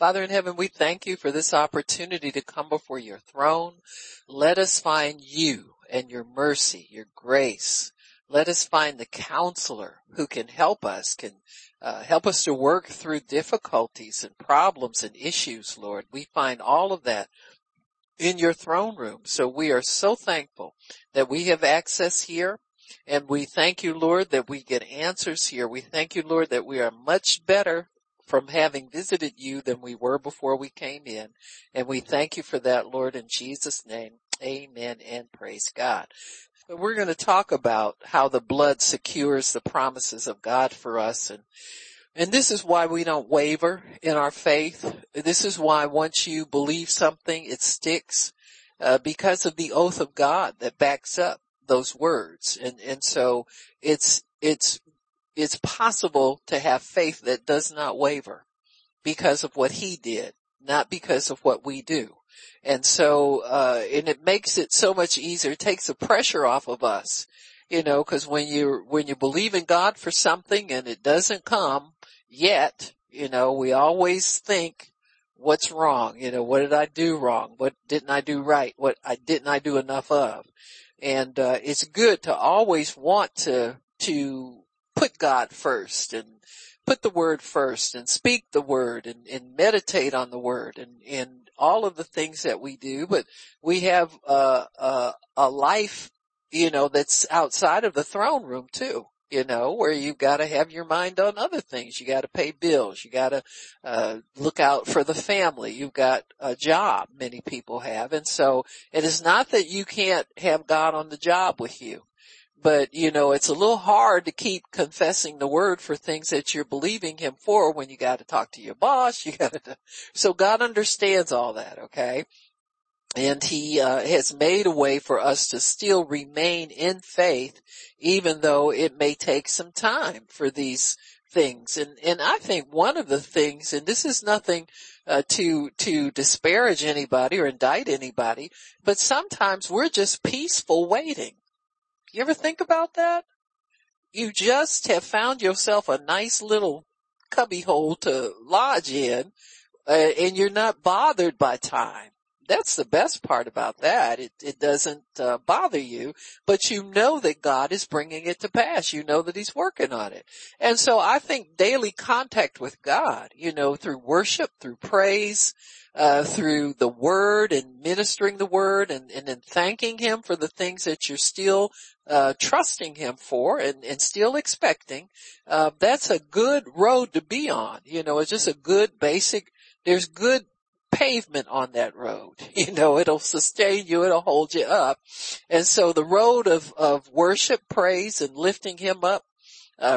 Father in heaven, we thank you for this opportunity to come before your throne. Let us find you and your mercy, your grace. Let us find the counselor who can help us to work through difficulties and problems and issues, Lord. We find all of that in your throne room. So we are so thankful that we have access here. And we thank you, Lord, that we get answers here. We thank you, Lord, that we are much better from having visited you than we were before we came in. And we thank you for that, Lord, in Jesus' name. Amen and praise God. But we're going to talk about how the blood secures the promises of God for us. And this is why we don't waver in our faith. This is why once you believe something, it sticks because of the oath of God that backs up those words. And so it's possible to have faith that does not waver because of what he did, not because of what we do. And so, and it makes it so much easier. It takes the pressure off of us, you know, cause when you believe in God for something and it doesn't come yet, you know, we always think, what's wrong? You know, what did I do wrong? What didn't I do right? What didn't I do enough of? And, it's good to always want to put God first and put the word first and speak the word and meditate on the word and all of the things that we do, but we have a life, you know, that's outside of the throne room too, you know, where you've got to have your mind on other things. You got to pay bills. You got to look out for the family. You've got a job, many people have. And so it is not that you can't have God on the job with you. But, you know, it's a little hard to keep confessing the word for things that you're believing him for when you got to talk to your boss. So God understands all that, okay? And he has made a way for us to still remain in faith, even though it may take some time for these things. And I think one of the things, and this is nothing to disparage anybody or indict anybody, but sometimes we're just peaceful waiting. You ever think about that? You just have found yourself a nice little cubbyhole to lodge in, and you're not bothered by time. That's the best part about that. It doesn't bother you, but you know that God is bringing it to pass. You know that he's working on it. And so I think daily contact with God, you know, through worship, through praise, through the word and ministering the word and then thanking him for the things that you're still trusting him for and still expecting, that's a good road to be on. You know, it's just a good basic, there's good pavement on that road. You know, it'll sustain you, it'll hold you up. And so the road of worship, praise, and lifting him up,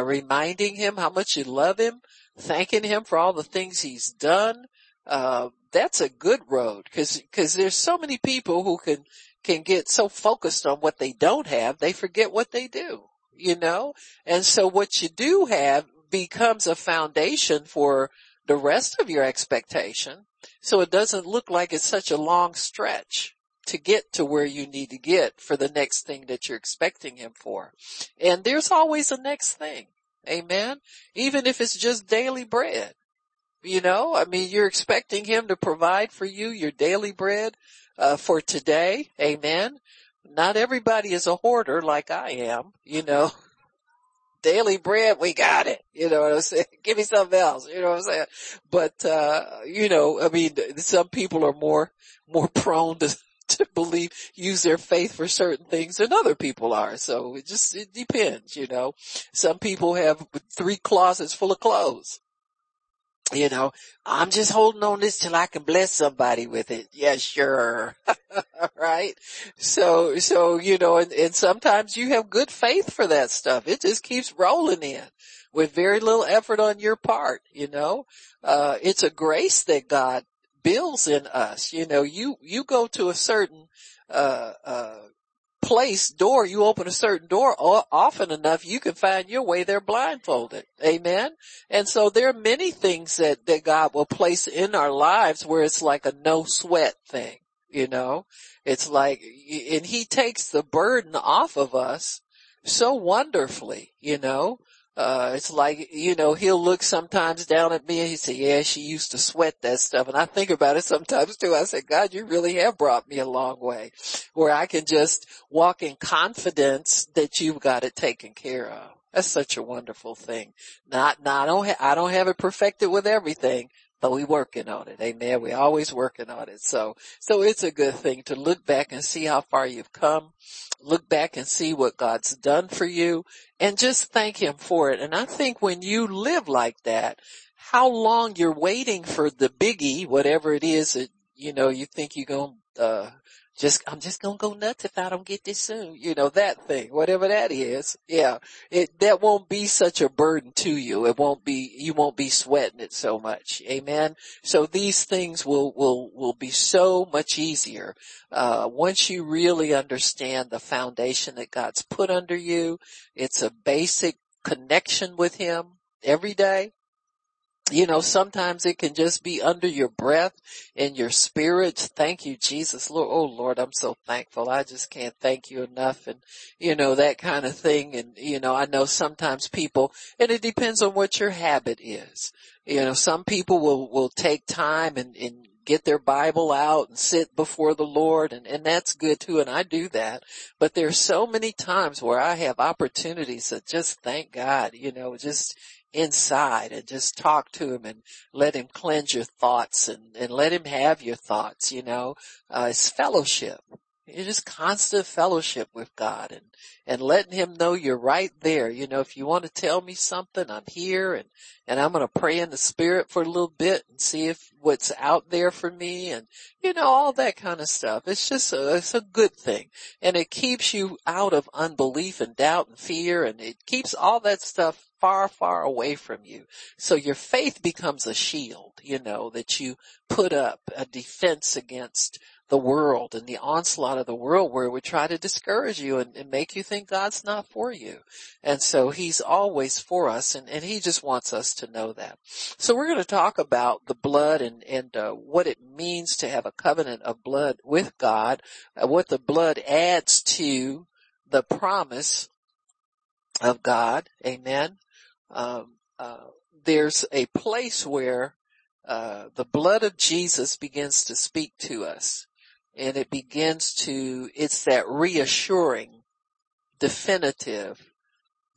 reminding him how much you love him, thanking him for all the things he's done, that's a good road because there's so many people who can get so focused on what they don't have, they forget what they do, you know? And so what you do have becomes a foundation for the rest of your expectation. So it doesn't look like it's such a long stretch to get to where you need to get for the next thing that you're expecting him for. And there's always a next thing. Amen. Even if it's just daily bread, you know, I mean, you're expecting him to provide for you your daily bread, for today. Amen. Not everybody is a hoarder like I am, you know. Daily bread, we got it. You know what I'm saying? Give me something else. You know what I'm saying? But, you know, I mean, some people are more prone to believe, use their faith for certain things than other people are. So it depends, you know. Some people have 3 closets full of clothes. You know, I'm just holding on this till I can bless somebody with it. Yeah, sure. Right? So, you know, and sometimes you have good faith for that stuff. It just keeps rolling in with very little effort on your part, you know. It's a grace that God builds in us. You know, you go to a certain, place, door, you open a certain door often enough, you can find your way there blindfolded. Amen. And so there are many things that God will place in our lives where it's like a no sweat thing, you know, it's like, and he takes the burden off of us so wonderfully, you know, It's like, you know, he'll look sometimes down at me and he say, yeah, she used to sweat that stuff. And I think about it sometimes too. I say, God, you really have brought me a long way where I can just walk in confidence that you've got it taken care of. That's such a wonderful thing. I don't have it perfected with everything, but we working on it. Amen. We always working on it. So it's a good thing to look back and see how far you've come. Look back and see what God's done for you and just thank him for it. And I think when you live like that, how long you're waiting for the biggie, whatever it is that, you know, you think you're going to, I'm just going to go nuts if I don't get this soon. You know, that thing, whatever that is. Yeah. That won't be such a burden to you. You won't be sweating it so much. Amen. So these things will be so much easier. Once you really understand the foundation that God's put under you, it's a basic connection with him every day. You know, sometimes it can just be under your breath and your spirit. Thank you, Jesus. Lord, oh Lord, I'm so thankful. I just can't thank you enough. And, you know, that kind of thing. And, you know, I know sometimes people, and it depends on what your habit is. You know, some people will take time and get their Bible out and sit before the Lord. And that's good too. And I do that, but there's so many times where I have opportunities to just thank God, you know, just inside and just talk to him and let him cleanse your thoughts and let him have your thoughts, you know. It's fellowship. It's just constant fellowship with God and letting him know you're right there. You know, if you want to tell me something, I'm here and I'm going to pray in the spirit for a little bit and see if what's out there for me and, you know, all that kind of stuff. It's just it's a good thing and it keeps you out of unbelief and doubt and fear and it keeps all that stuff far, far away from you. So your faith becomes a shield, you know, that you put up a defense against the world and the onslaught of the world where it would try to discourage you and make you think God's not for you. And so he's always for us and he just wants us to know that. So we're going to talk about the blood and what it means to have a covenant of blood with God, what the blood adds to the promise of God. Amen. There's a place where the blood of Jesus begins to speak to us and it begins to, it's that reassuring, definitive,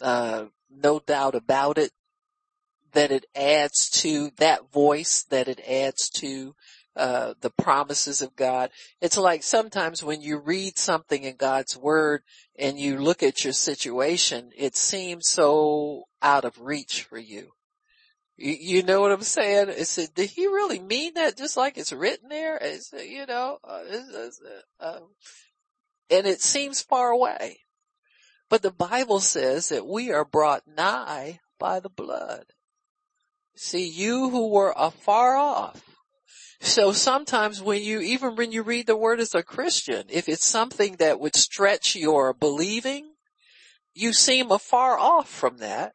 no doubt about it, that it adds to that voice, that it adds to the promises of God. It's like sometimes when you read something in God's word and you look at your situation, it seems so out of reach for you. You know what I'm saying? It said, did he really mean that? Just like it's written there? It's, you know, and it seems far away. But the Bible says that we are brought nigh by the blood. See, you who were afar off. So sometimes when you read the word as a Christian, if it's something that would stretch your believing, you seem afar off from that.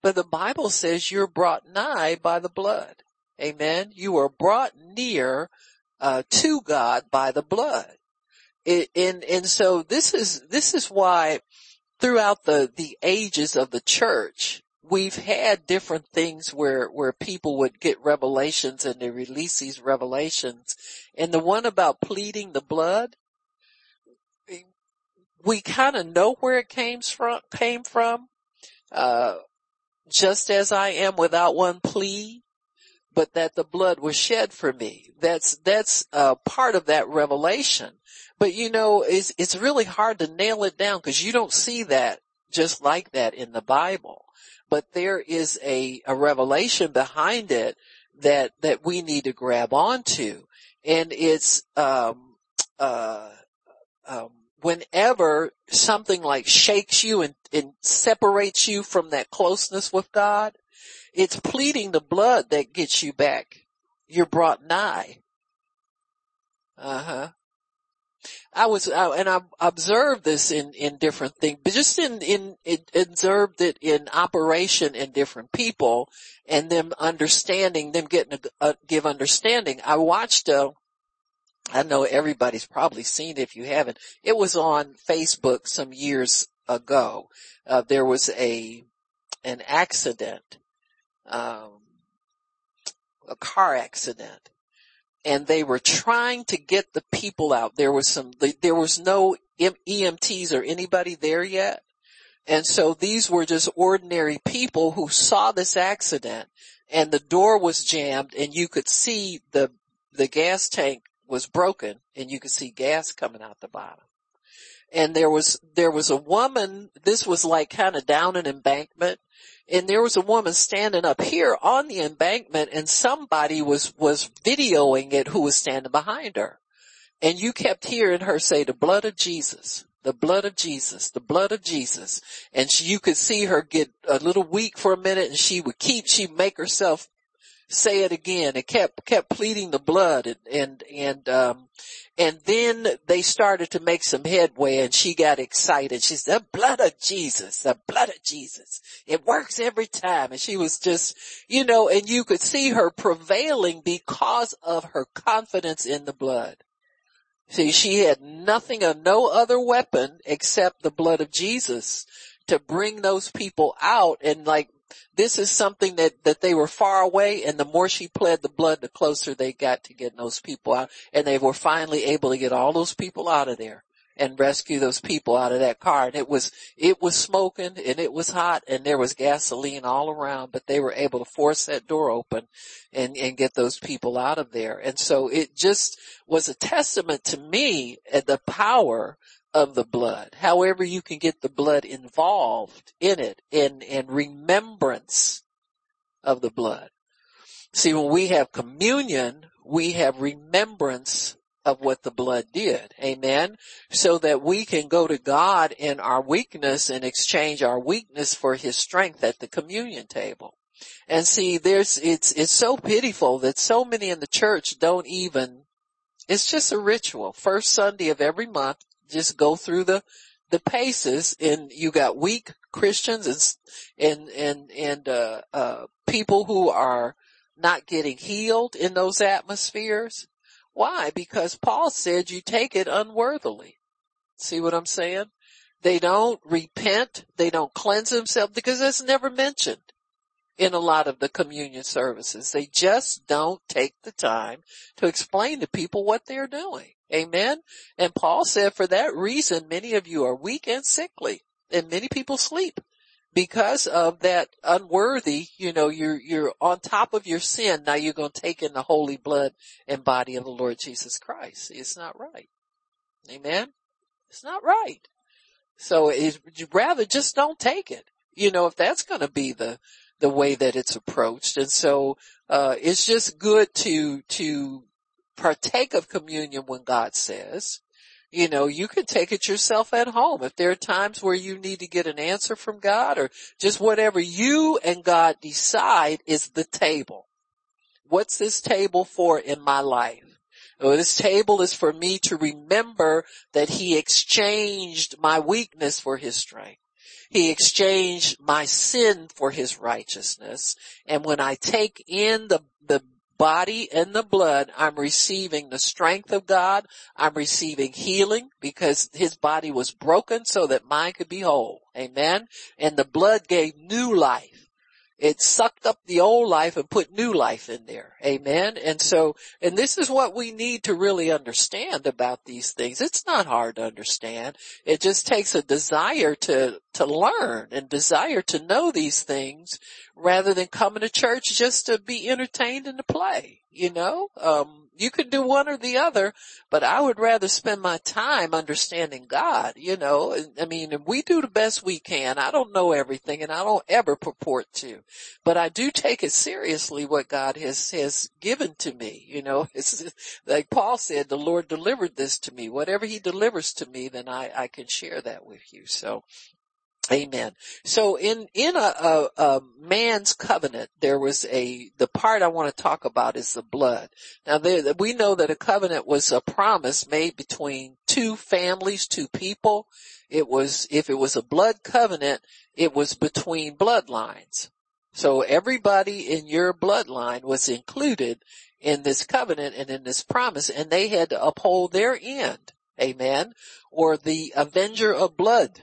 But the Bible says you're brought nigh by the blood. Amen. You are brought near to God by the blood. And so this is why throughout the ages of the church, we've had different things where people would get revelations and they release these revelations. And the one about pleading the blood, we kind of know where it came from. Just as I am without one plea, but that the blood was shed for me. That's part of that revelation. But you know, it's really hard to nail it down because you don't see that just like that in the Bible. But there is a revelation behind it that we need to grab onto. And it's, whenever something like shakes you and separates you from that closeness with God, it's pleading the blood that gets you back. You're brought nigh. I observed this in different things, but just observed it in operation in different people and them understanding, them getting give understanding. I watched I know everybody's probably seen it if you haven't. It was on Facebook some years ago. There was a an accident, a car accident, and they were trying to get the people out. There was no EMTs or anybody there yet. And so these were just ordinary people who saw this accident, and the door was jammed, and you could see the gas tank was broken, and you could see gas coming out the bottom. And there was a woman, this was like kind of down an embankment, and there was a woman standing up here on the embankment, and somebody was videoing it who was standing behind her. And you kept hearing her say, the blood of Jesus, the blood of Jesus, the blood of Jesus. And you could see her get a little weak for a minute, and she'd make herself say it again. It kept pleading the blood, and then they started to make some headway, and she got excited. She said, the blood of Jesus, the blood of Jesus. It works every time. And she was just, and you could see her prevailing because of her confidence in the blood. See, she had nothing or no other weapon except the blood of Jesus to bring those people out. And like, this is something that they were far away, and the more she pled the blood, the closer they got to getting those people out. And they were finally able to get all those people out of there and rescue those people out of that car. And it was smoking, and it was hot, and there was gasoline all around, but they were able to force that door open and get those people out of there. And so it just was a testament to me at the power of the blood, however you can get the blood involved in it, and remembrance of the blood. See, when we have communion, we have remembrance of what the blood did. Amen. So that we can go to God in our weakness and exchange our weakness for his strength at the communion table. And see, it's so pitiful that so many in the church it's just a ritual. First Sunday of every month, just go through the paces, and you got weak Christians and people who are not getting healed in those atmospheres. Why? Because Paul said you take it unworthily. See what I'm saying? They don't repent. They don't cleanse themselves, because that's never mentioned in a lot of the communion services. They just don't take the time to explain to people what they're doing. Amen. And Paul said, for that reason, many of you are weak and sickly, and many people sleep because of that unworthy, you're on top of your sin. Now you're going to take in the holy blood and body of the Lord Jesus Christ. It's not right. Amen. It's not right. So you'd rather just don't take it, if that's going to be the way that it's approached. And so, it's just good to partake of communion when God says, you can take it yourself at home. If there are times where you need to get an answer from God, or just whatever you and God decide is the table. What's this table for in my life? Oh, this table is for me to remember that he exchanged my weakness for his strength. He exchanged my sin for his righteousness. And when I take in the body and the blood, I'm receiving the strength of God. I'm receiving healing, because his body was broken so that mine could be whole. Amen. And the blood gave new life. It sucked up the old life and put new life in there. Amen. And so, this is what we need to really understand about these things. It's not hard to understand. It just takes a desire to learn and desire to know these things, rather than coming to church just to be entertained and to play. You could do one or the other, but I would rather spend my time understanding God. We do the best we can. I don't know everything, and I don't ever purport to, but I do take it seriously what God has given to me. It's like Paul said, the Lord delivered this to me. Whatever he delivers to me, then I can share that with you. So, amen. So in a man's covenant, there was the part I want to talk about is the blood. Now we know that a covenant was a promise made between two families, two people. If it was a blood covenant, it was between bloodlines. So everybody in your bloodline was included in this covenant and in this promise, and they had to uphold their end. Amen. Or the avenger of blood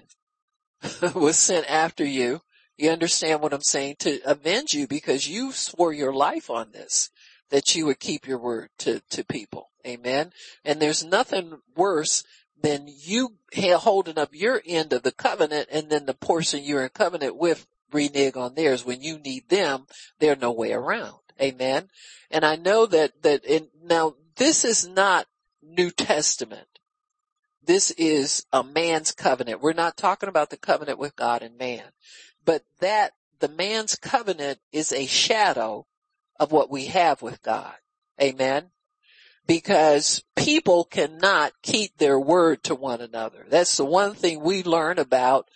was sent after you You understand what I'm saying? To avenge you, because you swore your life on this, that you would keep your word to people. Amen. And there's nothing worse than you holding up your end of the covenant, and then the person you're in covenant with renege on theirs. When you need them, there's no way around. Amen. And I know that now this is not New Testament. This is a man's covenant. We're not talking about the covenant with God and man, but that the man's covenant is a shadow of what we have with God. Amen. Because people cannot keep their word to one another. That's the one thing we learn about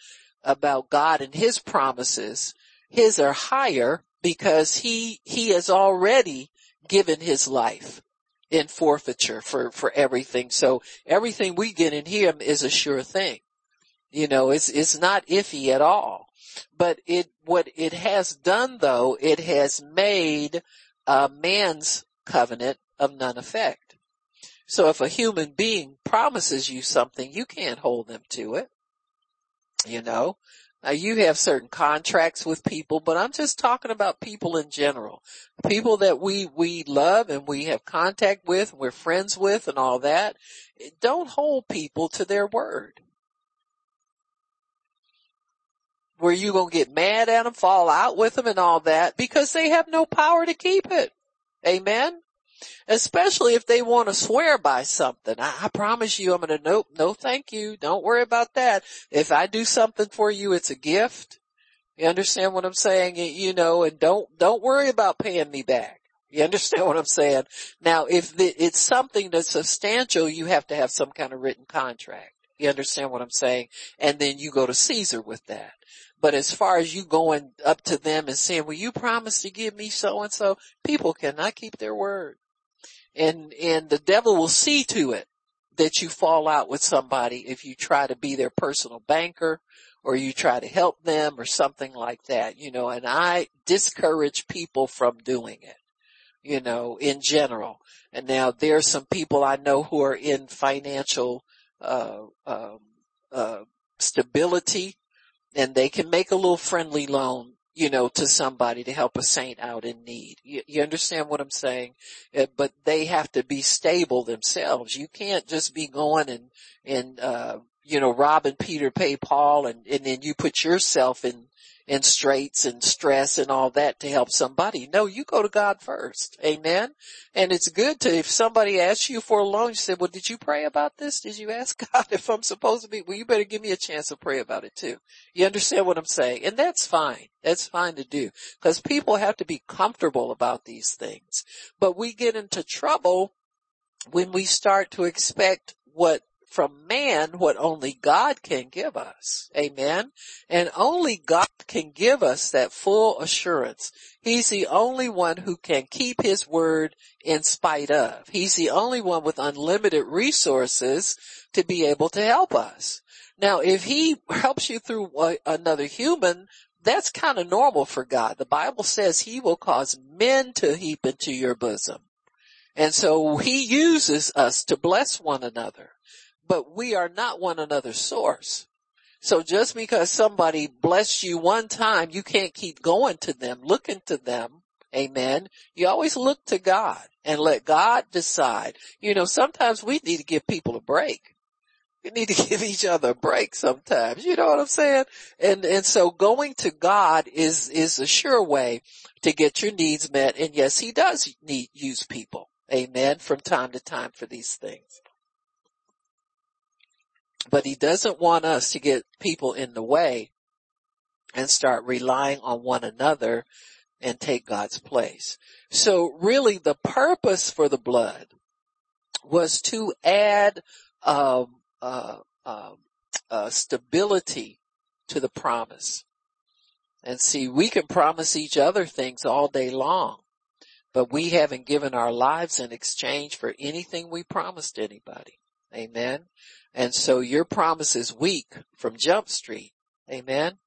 God and his promises. His are higher, because he has already given his life in forfeiture for everything. So everything we get in him is a sure thing. You know, it's not iffy at all. But what it has done, though, it has made a man's covenant of none effect. So if a human being promises you something, you can't hold them to it. You know, now you have certain contracts with people, but I'm just talking about people in general, people that we love and we have contact with, and we're friends with and all that. Don't hold people to their word. Where you going to get mad at them, fall out with them and all that, because they have no power to keep it. Amen. Especially if they want to swear by something. I promise you, I'm going to, nope, no thank you. Don't worry about that. If I do something for you, it's a gift. You understand what I'm saying? You know, and don't worry about paying me back. You understand what I'm saying? Now, if it's something that's substantial, you have to have some kind of written contract. You understand what I'm saying? And then you go to Caesar with that. But as far as you going up to them and saying, well, you promised to give me so-and-so, people cannot keep their word. And the devil will see to it that you fall out with somebody if you try to be their personal banker or you try to help them or something like that, you know, and I discourage people from doing it, you know, in general. And now there are some people I know who are in financial, stability, and they can make a little friendly loan, you know, to somebody to help a saint out in need. You understand what I'm saying? But they have to be stable themselves. You can't just be going and you know, robbing Peter, pay Paul, and then you put yourself in straits and stress and all that to help somebody. No, you go to God first. Amen. And it's good to, if somebody asks you for a loan, you say, well, did you pray about this? Did you ask God if I'm supposed to be? Well, you better give me a chance to pray about it too. You understand what I'm saying? And that's fine. That's fine to do, because people have to be comfortable about these things. But we get into trouble when we start to expect from man, what only God can give us. Amen. And only God can give us that full assurance. He's the only one who can keep his word in spite of. He's the only one with unlimited resources to be able to help us. Now, if he helps you through another human, that's kind of normal for God. The Bible says he will cause men to heap into your bosom. And so he uses us to bless one another. But we are not one another's source. So just because somebody blessed you one time, you can't keep going to them, looking to them. Amen. You always look to God and let God decide. You know, sometimes we need to give people a break. We need to give each other a break sometimes. You know what I'm saying? And so going to God is a sure way to get your needs met. And yes, he does use people. Amen. From time to time for these things. But he doesn't want us to get people in the way and start relying on one another and take God's place. So really the purpose for the blood was to add stability to the promise. And see, we can promise each other things all day long, but we haven't given our lives in exchange for anything we promised anybody. Amen. And so your promise is weak from Jump Street. Amen.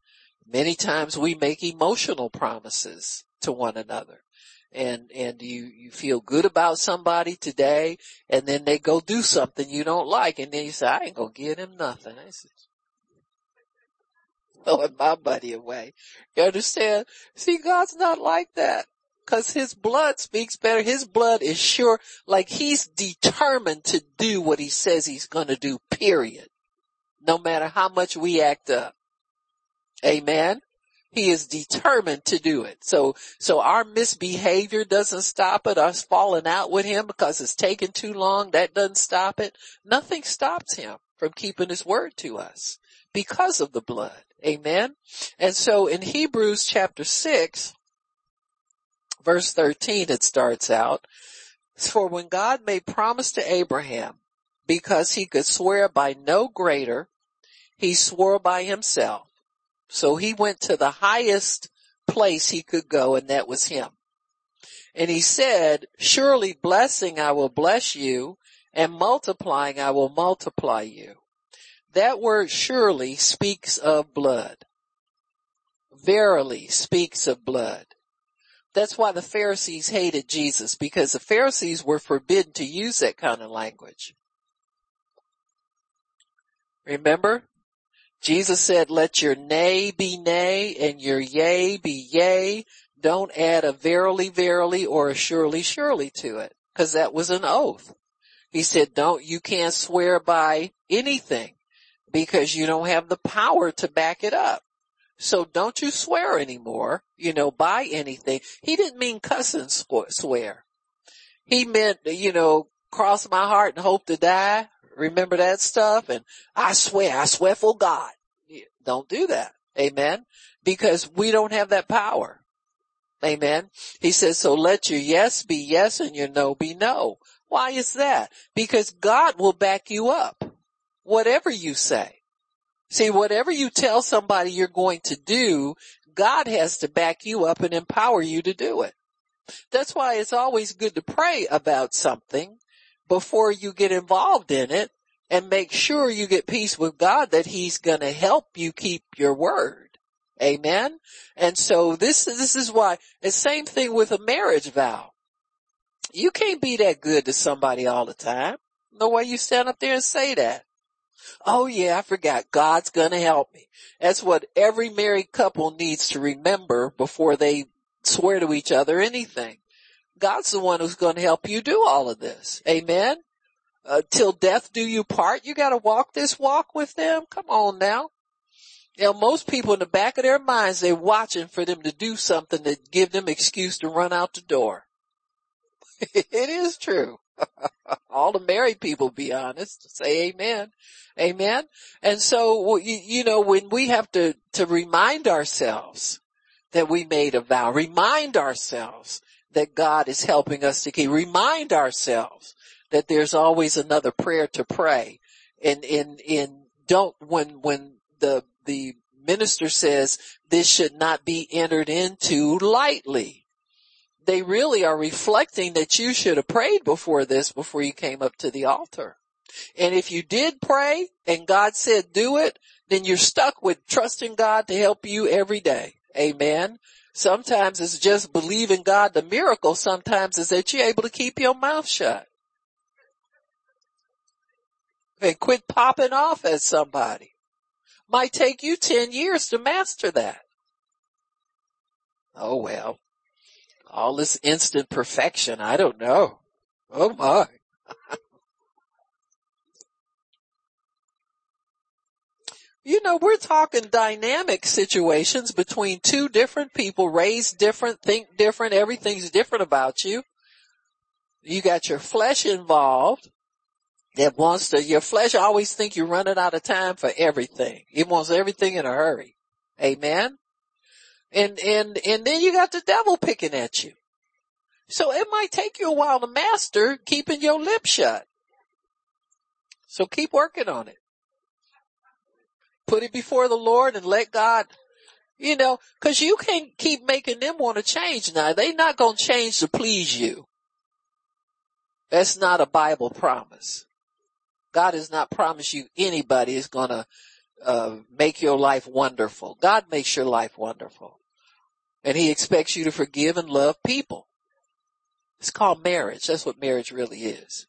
Many times we make emotional promises to one another, and you feel good about somebody today, and then they go do something you don't like, and then you say, I ain't gonna give him nothing. throwing my money away. You understand? See, God's not like that, because his blood speaks better. His blood is sure, like he's determined to do what he says he's going to do, period. No matter how much we act up. Amen. He is determined to do it. So our misbehavior doesn't stop it. Us falling out with him because it's taking too long, that doesn't stop it. Nothing stops him from keeping his word to us because of the blood. Amen. And so in Hebrews chapter 6, verse 13, it starts out, for when God made promise to Abraham, because he could swear by no greater, he swore by himself. So he went to the highest place he could go, and that was him. And he said, surely blessing I will bless you, and multiplying I will multiply you. That word surely speaks of blood. Verily speaks of blood. That's why the Pharisees hated Jesus, because the Pharisees were forbidden to use that kind of language. Remember? Jesus said, let your nay be nay and your yea be yea. Don't add a verily, verily or a surely, surely to it, because that was an oath. He said, you can't swear by anything because you don't have the power to back it up. So don't you swear anymore, by anything. He didn't mean cuss and swear. He meant, cross my heart and hope to die. Remember that stuff? And I swear for God. Don't do that. Amen. Because we don't have that power. Amen. He says, so let your yes be yes and your no be no. Why is that? Because God will back you up. Whatever you say. See, whatever you tell somebody you're going to do, God has to back you up and empower you to do it. That's why it's always good to pray about something before you get involved in it, and make sure you get peace with God that he's going to help you keep your word. Amen. And so this is why it's same thing with a marriage vow. You can't be that good to somebody all the time. No way you stand up there and say that. Oh yeah, I forgot. God's going to help me. That's what every married couple needs to remember before they swear to each other anything. God's the one who's going to help you do all of this. Amen. Till death do you part. You got to walk this walk with them. Come on now. Now, most people in the back of their minds, they're watching for them to do something that give them excuse to run out the door. It is true. All the married people, be honest, say amen. Amen. And so, when we have to remind ourselves that we made a vow, remind ourselves that God is helping us to keep. Remind ourselves that there's always another prayer to pray. And don't, when the minister says this should not be entered into lightly, they really are reflecting that you should have prayed before you came up to the altar. And if you did pray and God said do it, then you're stuck with trusting God to help you every day. Amen. Sometimes it's just believing God the miracle. Sometimes it's that you're able to keep your mouth shut and quit popping off at somebody. Might take you 10 years to master that. Oh, well, all this instant perfection. I don't know. Oh, my. We're talking dynamic situations between two different people, raised different, think different, everything's different about you. You got your flesh involved that wants to, your flesh always think you're running out of time for everything. It wants everything in a hurry. Amen. And then you got the devil picking at you. So it might take you a while to master keeping your lips shut. So keep working on it. Put it before the Lord and let God, because you can't keep making them want to change now. They're not going to change to please you. That's not a Bible promise. God has not promised you anybody is going to make your life wonderful. God makes your life wonderful. And he expects you to forgive and love people. It's called marriage. That's what marriage really is.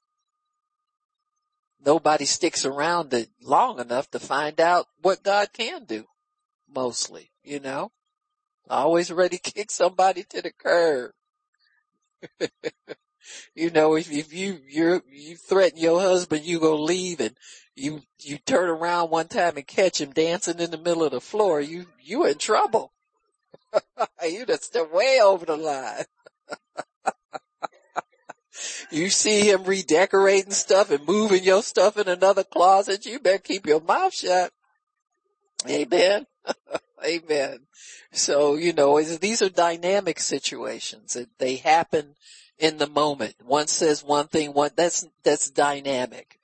Nobody sticks around long enough to find out what God can do. mostly, you know? Always ready to kick somebody to the curb. You know, if you threaten your husband, you gonna leave, and you turn around one time and catch him dancing in the middle of the floor, you in trouble. You done stepped way over the line. You see him redecorating stuff and moving your stuff in another closet, you better keep your mouth shut. Amen. Amen. So, you know, these are dynamic situations. They happen in the moment. One says one thing, that's dynamic.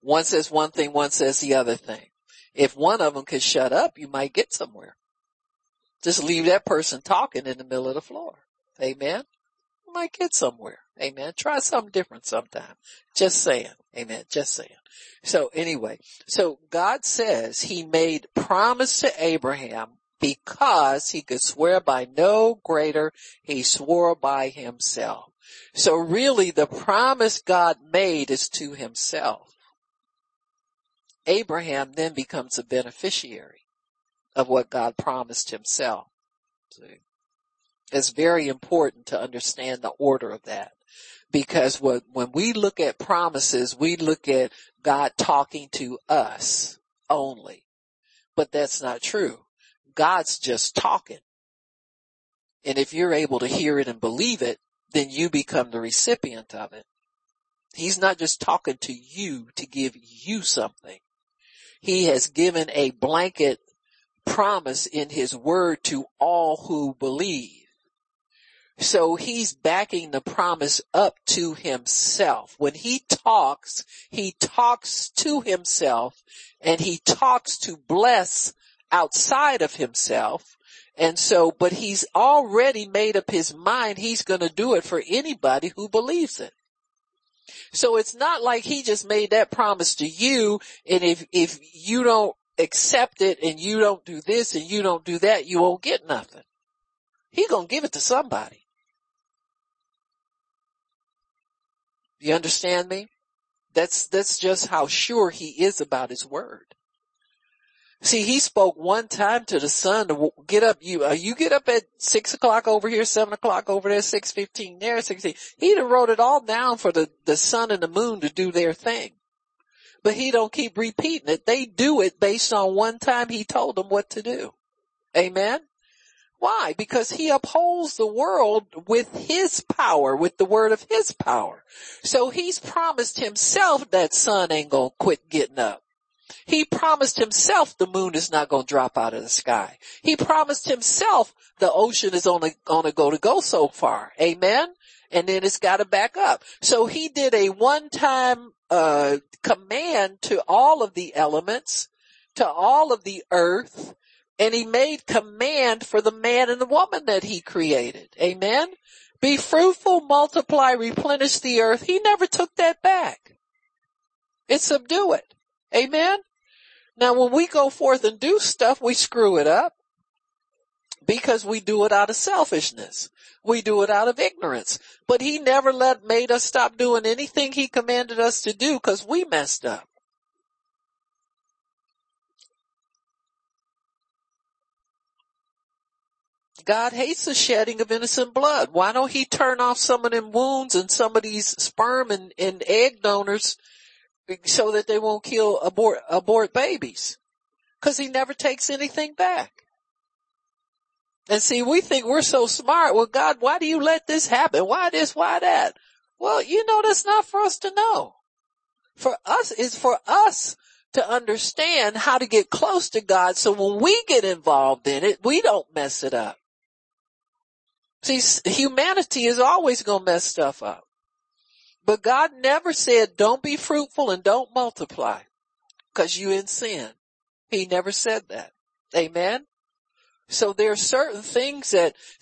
One says one thing, one says the other thing. If one of them could shut up, you might get somewhere. Just leave that person talking in the middle of the floor. Amen. You might get somewhere. Amen. Try something different sometime. Just saying. Amen. Just saying. So anyway, so God says he made promise to Abraham because he could swear by no greater. He swore by himself. So really the promise God made is to himself. Abraham then becomes a beneficiary of what God promised himself. See? It's very important to understand the order of that. Because when we look at promises, we look at God talking to us only. But that's not true. God's just talking. And if you're able to hear it and believe it, then you become the recipient of it. He's not just talking to you to give you something. He has given a blanket promise in his word to all who believe. So he's backing the promise up to himself. When he talks to himself, and he talks to bless outside of himself. And so, but he's already made up his mind. He's going to do it for anybody who believes it. So it's not like he just made that promise to you. And if you don't accept it and you don't do this and you don't do that, you won't get nothing. He's going to give it to somebody. You understand me? That's just how sure he is about his word. See, he spoke one time to the sun to get up. You get up at 6 o'clock over here, 7 o'clock over there, 6:15 there, 6:15. He done wrote it all down for the sun and the moon to do their thing. But he don't keep repeating it. They do it based on one time he told them what to do. Amen. Why? Because he upholds the world with his power, with the word of his power. So he's promised himself that sun ain't going to quit getting up. He promised himself the moon is not going to drop out of the sky. He promised himself the ocean is only going to go so far. Amen. And then it's got to back up. So he did a one-time command to all of the elements, to all of the earth. And he made command for the man and the woman that he created. Amen. Be fruitful, multiply, replenish the earth. He never took that back. It's subdue it. Amen. Now, when we go forth and do stuff, we screw it up because we do it out of selfishness. We do it out of ignorance. But he never made us stop doing anything he commanded us to do because we messed up. God hates the shedding of innocent blood. Why don't he turn off some of them wounds and some of these sperm and egg donors so that they won't kill abort babies? Because he never takes anything back. And see, we think we're so smart. Well, God, why do you let this happen? Why this? Why that? Well, you know, that's not for us to know. For us is for us to understand how to get close to God so when we get involved in it, we don't mess it up. See, humanity is always going to mess stuff up. But God never said, don't be fruitful and don't multiply because you in sin. He never said that. Amen. So there are certain things this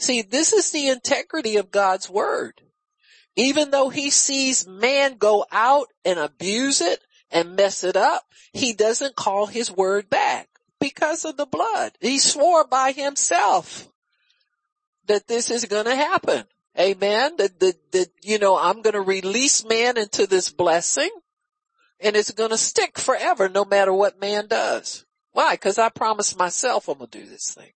is the integrity of God's word. Even though he sees man go out and abuse it and mess it up, he doesn't call his word back because of the blood. He swore by himself that this is going to happen. Amen. I'm going to release man into this blessing and it's going to stick forever no matter what man does. Why? Because I promised myself I'm going to do this thing.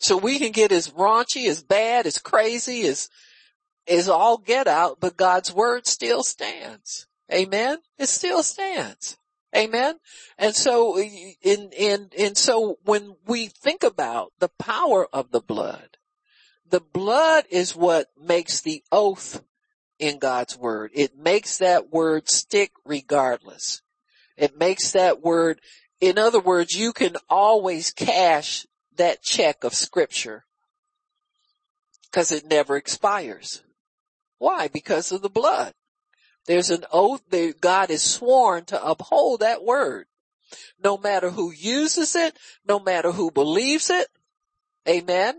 So we can get as raunchy, as bad, as crazy, as all get out, but God's word still stands. Amen? It still stands. Amen? And so, so when we think about the power of the blood is what makes the oath in God's word. It makes that word stick regardless. It makes that word, in other words, you can always cash that check of scripture because it never expires. Why? Because of the blood. There's an oath that God is sworn to uphold that word. No matter who uses it, no matter who believes it. Amen.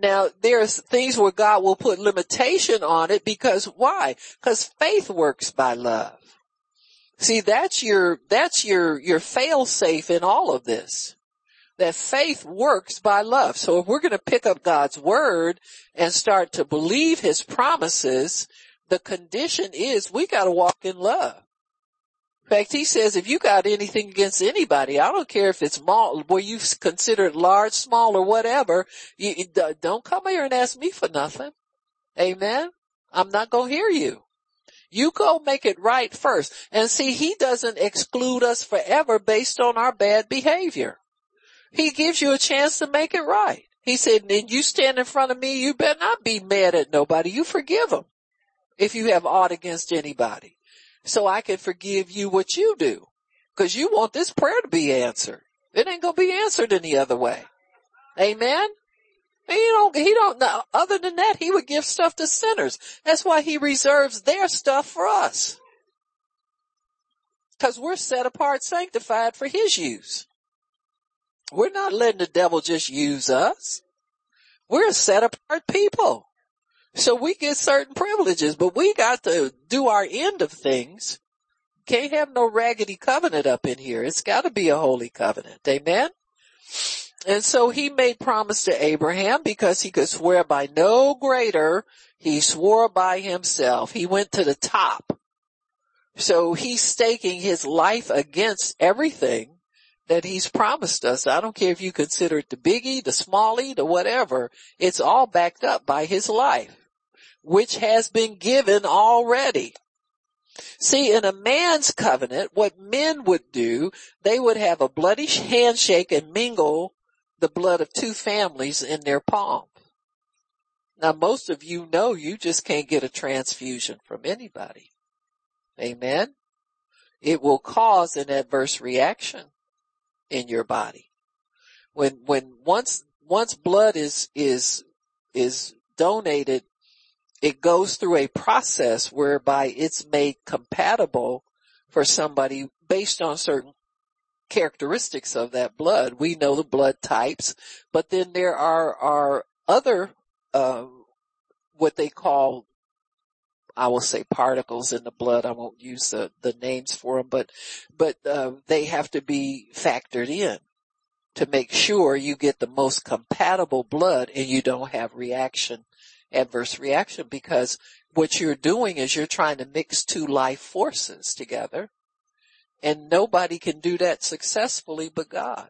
Now there's things where God will put limitation on it because why? Because faith works by love. See, that's your fail safe in all of this. That faith works by love. So if we're going to pick up God's word and start to believe his promises, the condition is we got to walk in love. In fact, he says, if you got anything against anybody, I don't care if it's small, where you consider it large, small, or whatever, you don't come here and ask me for nothing. Amen. I'm not going to hear you. You go make it right first. And see, he doesn't exclude us forever based on our bad behavior. He gives you a chance to make it right. He said, and you stand in front of me, you better not be mad at nobody. You forgive them if you have aught against anybody. So I can forgive you what you do because you want this prayer to be answered. It ain't going to be answered any other way. Amen. He don't know. Other than that, he would give stuff to sinners. That's why he reserves their stuff for us because we're set apart, sanctified for his use. We're not letting the devil just use us. We're a set apart people. So we get certain privileges, but we got to do our end of things. Can't have no raggedy covenant up in here. It's got to be a holy covenant. Amen. And so he made promise to Abraham because he could swear by no greater. He swore by himself. He went to the top. So he's staking his life against everything that he's promised us. I don't care if you consider it the biggie, the smallie, the whatever. It's all backed up by his life, which has been given already. See, in a man's covenant, what men would do, they would have a bloody handshake and mingle the blood of two families in their palm. Now, most of you know you just can't get a transfusion from anybody. Amen. It will cause an adverse reaction in your body. Once blood is donated, it goes through a process whereby it's made compatible for somebody based on certain characteristics of that blood. We know the blood types, but then there are other, what they call, I will say particles in the blood. I won't use the names for them, but they have to be factored in to make sure you get the most compatible blood and you don't have adverse reaction, because what you're doing is you're trying to mix two life forces together, and nobody can do that successfully but God.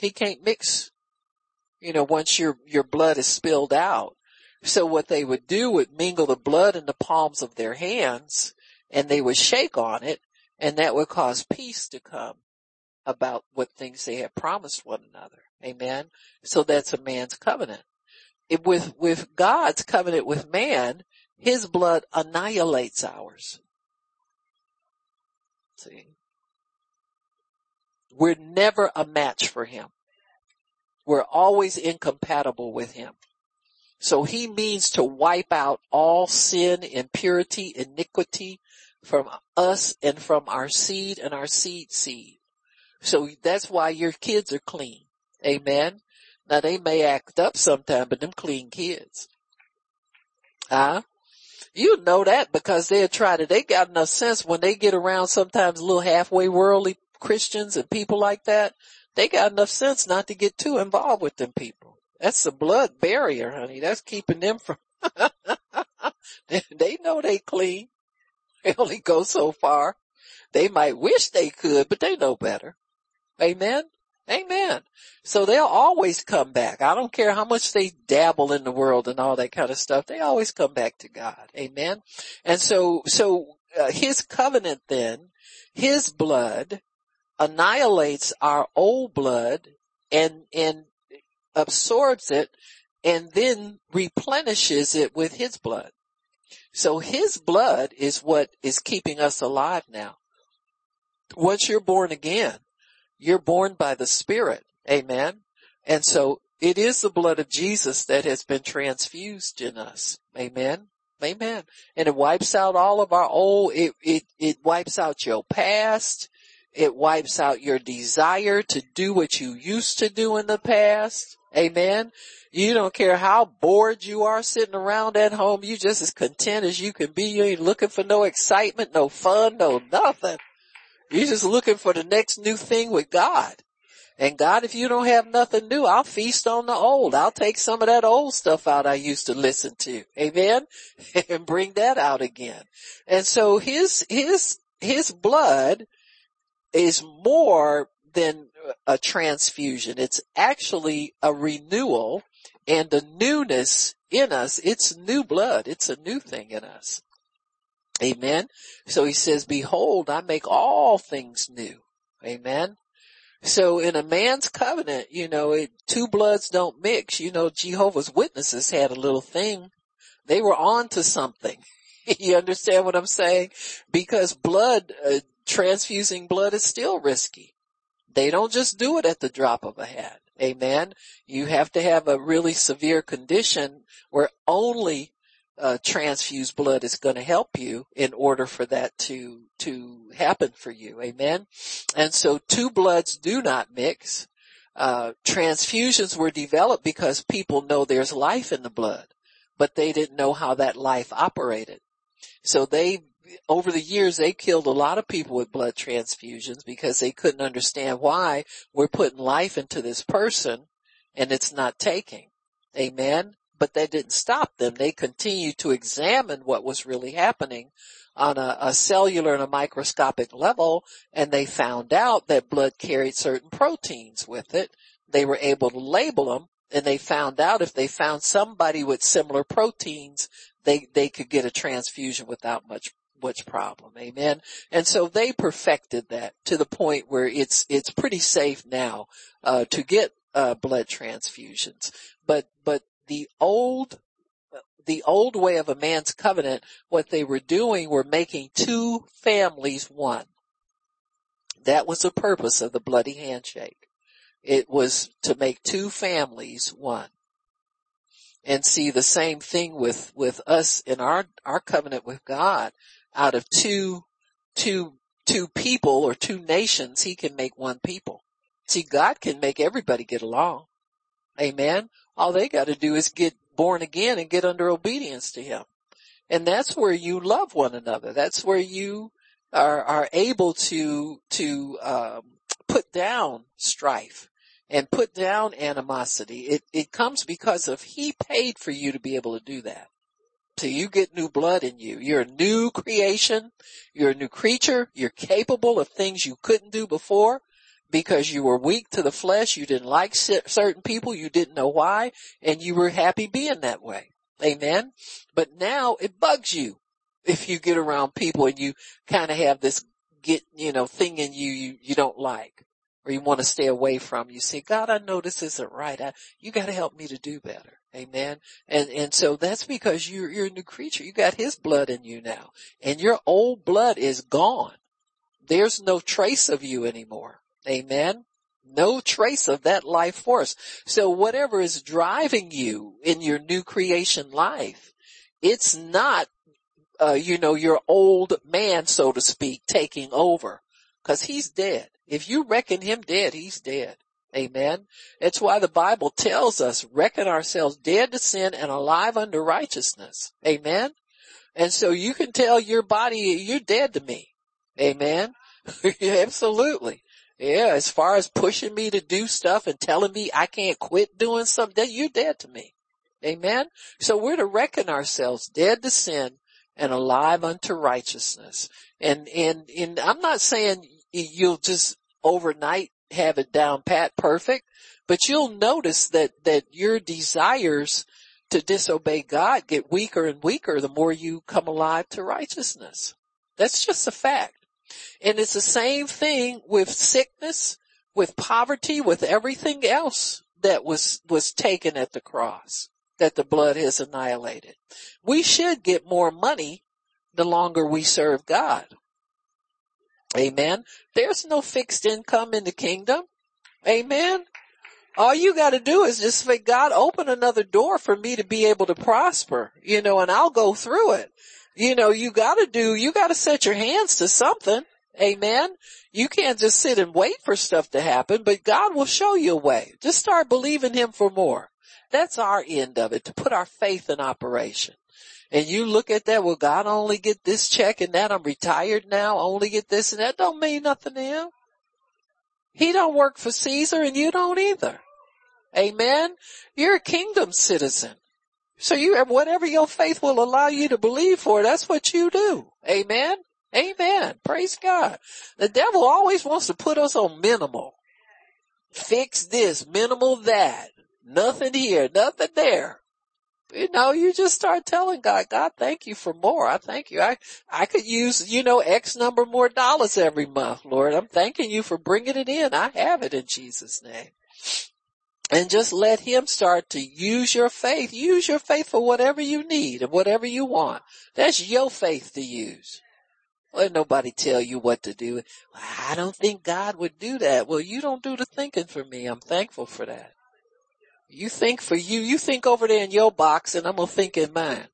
He can't mix, once your blood is spilled out. So what they would do would mingle the blood in the palms of their hands, and they would shake on it, and that would cause peace to come about what things they had promised one another. Amen. So that's a man's covenant. With God's covenant with man, his blood annihilates ours. See? We're never a match for him. We're always incompatible with him. So he means to wipe out all sin, impurity, iniquity from us and from our seed and our seed's seed. So that's why your kids are clean. Amen. Now they may act up sometime, but them clean kids. You know that because they'll try to, they got enough sense when they get around sometimes little halfway worldly Christians and people like that. They got enough sense not to get too involved with them people. That's the blood barrier, honey. That's keeping them from, they know they clean. They only go so far. They might wish they could, but they know better. Amen? Amen. So they'll always come back. I don't care how much they dabble in the world and all that kind of stuff. They always come back to God. Amen. And so his covenant then, his blood annihilates our old blood and absorbs it and then replenishes it with his blood. So his blood is what is keeping us alive now. Once you're born again, you're born by the Spirit. Amen. And so it is the blood of Jesus that has been transfused in us. Amen. Amen. And it wipes out all of our old, it wipes out your past. It wipes out your desire to do what you used to do in the past. Amen. You don't care how bored you are sitting around at home. You just as content as you can be. You ain't looking for no excitement, no fun, no nothing. You're just looking for the next new thing with God. And God, if you don't have nothing new, I'll feast on the old. I'll take some of that old stuff out I used to listen to. Amen. And bring that out again. And so his blood is more than a transfusion. It's actually a renewal and a newness in us. It's new blood. It's a new thing in us. Amen. So he says, behold, I make all things new. Amen. So in a man's covenant, two bloods don't mix. Jehovah's Witnesses had a little thing. They were on to something. You understand what I'm saying? Because transfusing blood is still risky. They don't just do it at the drop of a hat. Amen. You have to have a really severe condition where only transfused blood is going to help you in order for that to happen for you. Amen. And so two bloods do not mix. Transfusions were developed because people know there's life in the blood, but they didn't know how that life operated. So over the years, they killed a lot of people with blood transfusions because they couldn't understand why we're putting life into this person and it's not taking. Amen. But that didn't stop them. They continued to examine what was really happening on a cellular and a microscopic level, and they found out that blood carried certain proteins with it. They were able to label them, and they found out if they found somebody with similar proteins, they could get a transfusion without much problem. Amen. And so they perfected that to the point where it's pretty safe now to get blood transfusions. But the old way of a man's covenant, what they were doing were making two families one. That was the purpose of the bloody handshake. It was to make two families one. And see, the same thing with us in our covenant with God. Out of two people or two nations, he can make one people. See, God can make everybody get along. Amen. All they got to do is get born again and get under obedience to him. And that's where you love one another. That's where you are able to put down strife and put down animosity. It comes because of he paid for you to be able to do that. So you get new blood in you. You're a new creation. You're a new creature. You're capable of things you couldn't do before. Because you were weak to the flesh, you didn't like certain people, you didn't know why, and you were happy being that way. Amen? But now it bugs you if you get around people and you kind of have this thing in you don't like or you want to stay away from. You say, God, I know this isn't right. You got to help me to do better. Amen? And so that's because you're a new creature. You got his blood in you now, and your old blood is gone. There's no trace of you anymore. Amen. No trace of that life force. So whatever is driving you in your new creation life, it's not, your old man, so to speak, taking over, because he's dead. If you reckon him dead, he's dead. Amen. That's why the Bible tells us, reckon ourselves dead to sin and alive unto righteousness. Amen. And so you can tell your body, you're dead to me. Amen. Absolutely. Yeah, as far as pushing me to do stuff and telling me I can't quit doing something, you're dead to me. Amen? So we're to reckon ourselves dead to sin and alive unto righteousness. And I'm not saying you'll just overnight have it down pat perfect, but you'll notice that your desires to disobey God get weaker and weaker the more you come alive to righteousness. That's just a fact. And it's the same thing with sickness, with poverty, with everything else that was taken at the cross, that the blood has annihilated. We should get more money the longer we serve God. Amen. There's no fixed income in the kingdom. Amen. All you got to do is just say, God, open another door for me to be able to prosper, and I'll go through it. You got to set your hands to something. Amen. You can't just sit and wait for stuff to happen, but God will show you a way. Just start believing him for more. That's our end of it, to put our faith in operation. And you look at that, well, God, I only get this check and that. I'm retired now. I only get this and that. Don't mean nothing to him. He don't work for Caesar and you don't either. Amen. You're a kingdom citizen. So whatever your faith will allow you to believe for, that's what you do. Amen. Amen. Praise God. The devil always wants to put us on minimal. Fix this, minimal that. Nothing here, nothing there. You just start telling God, God, thank you for more. I thank you. I could use, X number more dollars every month, Lord. I'm thanking you for bringing it in. I have it in Jesus' name. And just let him start to use your faith. Use your faith for whatever you need and whatever you want. That's your faith to use. Let nobody tell you what to do. I don't think God would do that. Well, you don't do the thinking for me. I'm thankful for that. You think for you. You think over there in your box, and I'm going to think in mine.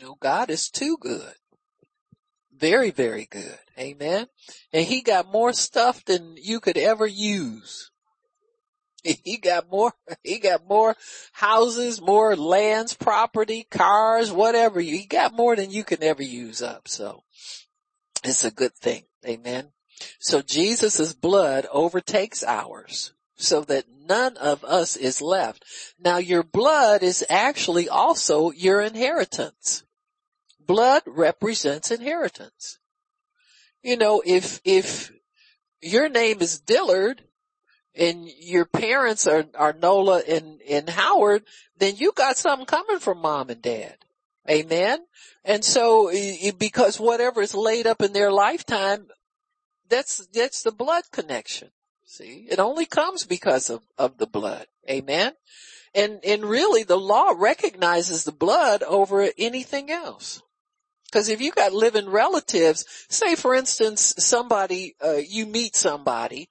No, God is too good. Very, very good. Amen. And he got more stuff than you could ever use. He got more houses, more lands, property, cars, whatever. He got more than you can ever use up. So it's a good thing. Amen. So Jesus' blood overtakes ours so that none of us is left. Now your blood is actually also your inheritance. Blood represents inheritance. If your name is Dillard and your parents are Nola and Howard, then you got something coming from mom and dad. Amen. And so because whatever is laid up in their lifetime, that's the blood connection. See, it only comes because of the blood. Amen. And really the law recognizes the blood over anything else. Because if you got living relatives, say for instance, you meet somebody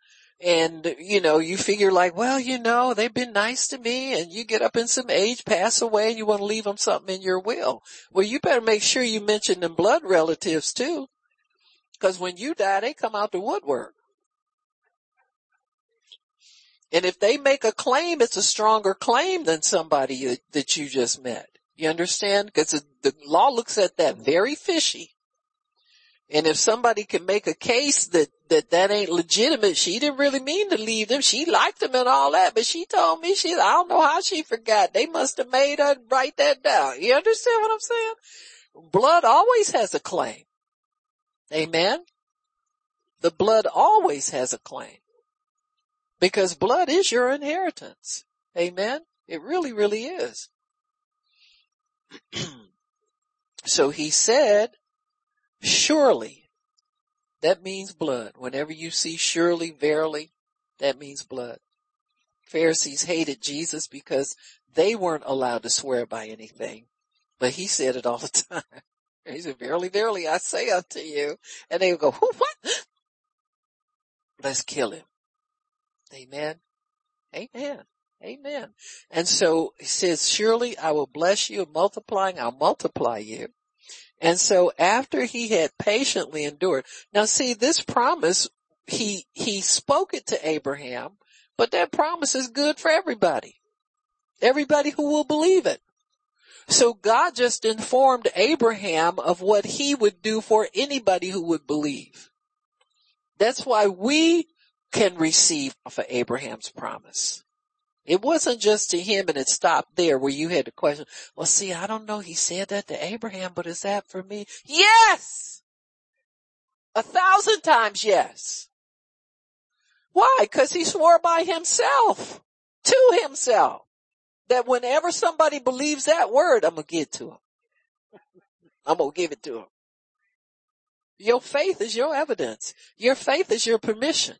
and, you figure like, well, they've been nice to me, and you get up in some age, pass away, and you want to leave them something in your will. Well, you better make sure you mention them blood relatives too. Because when you die, they come out the woodwork. And if they make a claim, it's a stronger claim than somebody that you just met. You understand? Because the law looks at that very fishy. And if somebody can make a case that ain't legitimate, she didn't really mean to leave them. She liked them and all that, but she told me I don't know how she forgot. They must have made her write that down. You understand what I'm saying? Blood always has a claim. Amen. The blood always has a claim because blood is your inheritance. Amen. It really, really is. So he said, surely, that means blood. Whenever you see surely, verily, that means blood. Pharisees hated Jesus because they weren't allowed to swear by anything, but he said it all the time. He said, verily, verily, I say unto you. And they would go, who, what? Let's kill him. Amen. Amen. Amen. And so he says, surely I will bless you, and multiplying, I'll multiply you. And so after he had patiently endured. Now see, this promise, he spoke it to Abraham, but that promise is good for everybody. Everybody who will believe it. So God just informed Abraham of what he would do for anybody who would believe. That's why we can receive off of Abraham's promise. It wasn't just to him and it stopped there where you had the question, well, see, I don't know. He said that to Abraham, but is that for me? Yes! 1,000 times yes. Why? Because he swore by himself, to himself, that whenever somebody believes that word, I'm going to get to him. I'm going to give it to him. Your faith is your evidence. Your faith is your permission.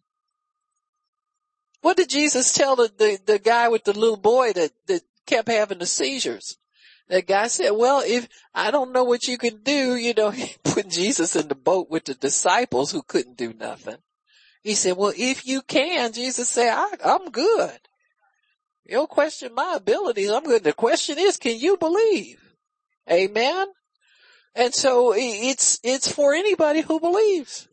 What did Jesus tell the guy with the little boy that kept having the seizures? That guy said, well, if I don't know what you can do, he put Jesus in the boat with the disciples who couldn't do nothing. He said, well, if you can, Jesus said, I'm good. You don't question my abilities. I'm good. The question is, can you believe? Amen. And so it's for anybody who believes.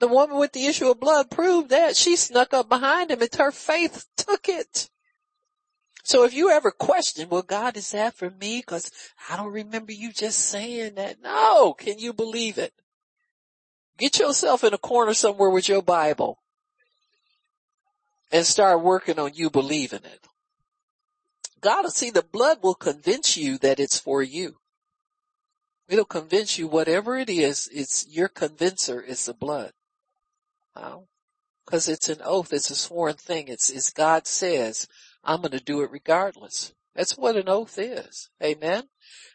The woman with the issue of blood proved that. She snuck up behind him and her faith took it. So if you ever question, well, God, is that for me? Because I don't remember you just saying that. No, can you believe it? Get yourself in a corner somewhere with your Bible and start working on you believing it. God will see, the blood will convince you that it's for you. It'll convince you whatever it is, it's your convincer is the blood. Because it's an oath, it's a sworn thing. It's God says, I'm going to do it regardless. That's what an oath is. Amen.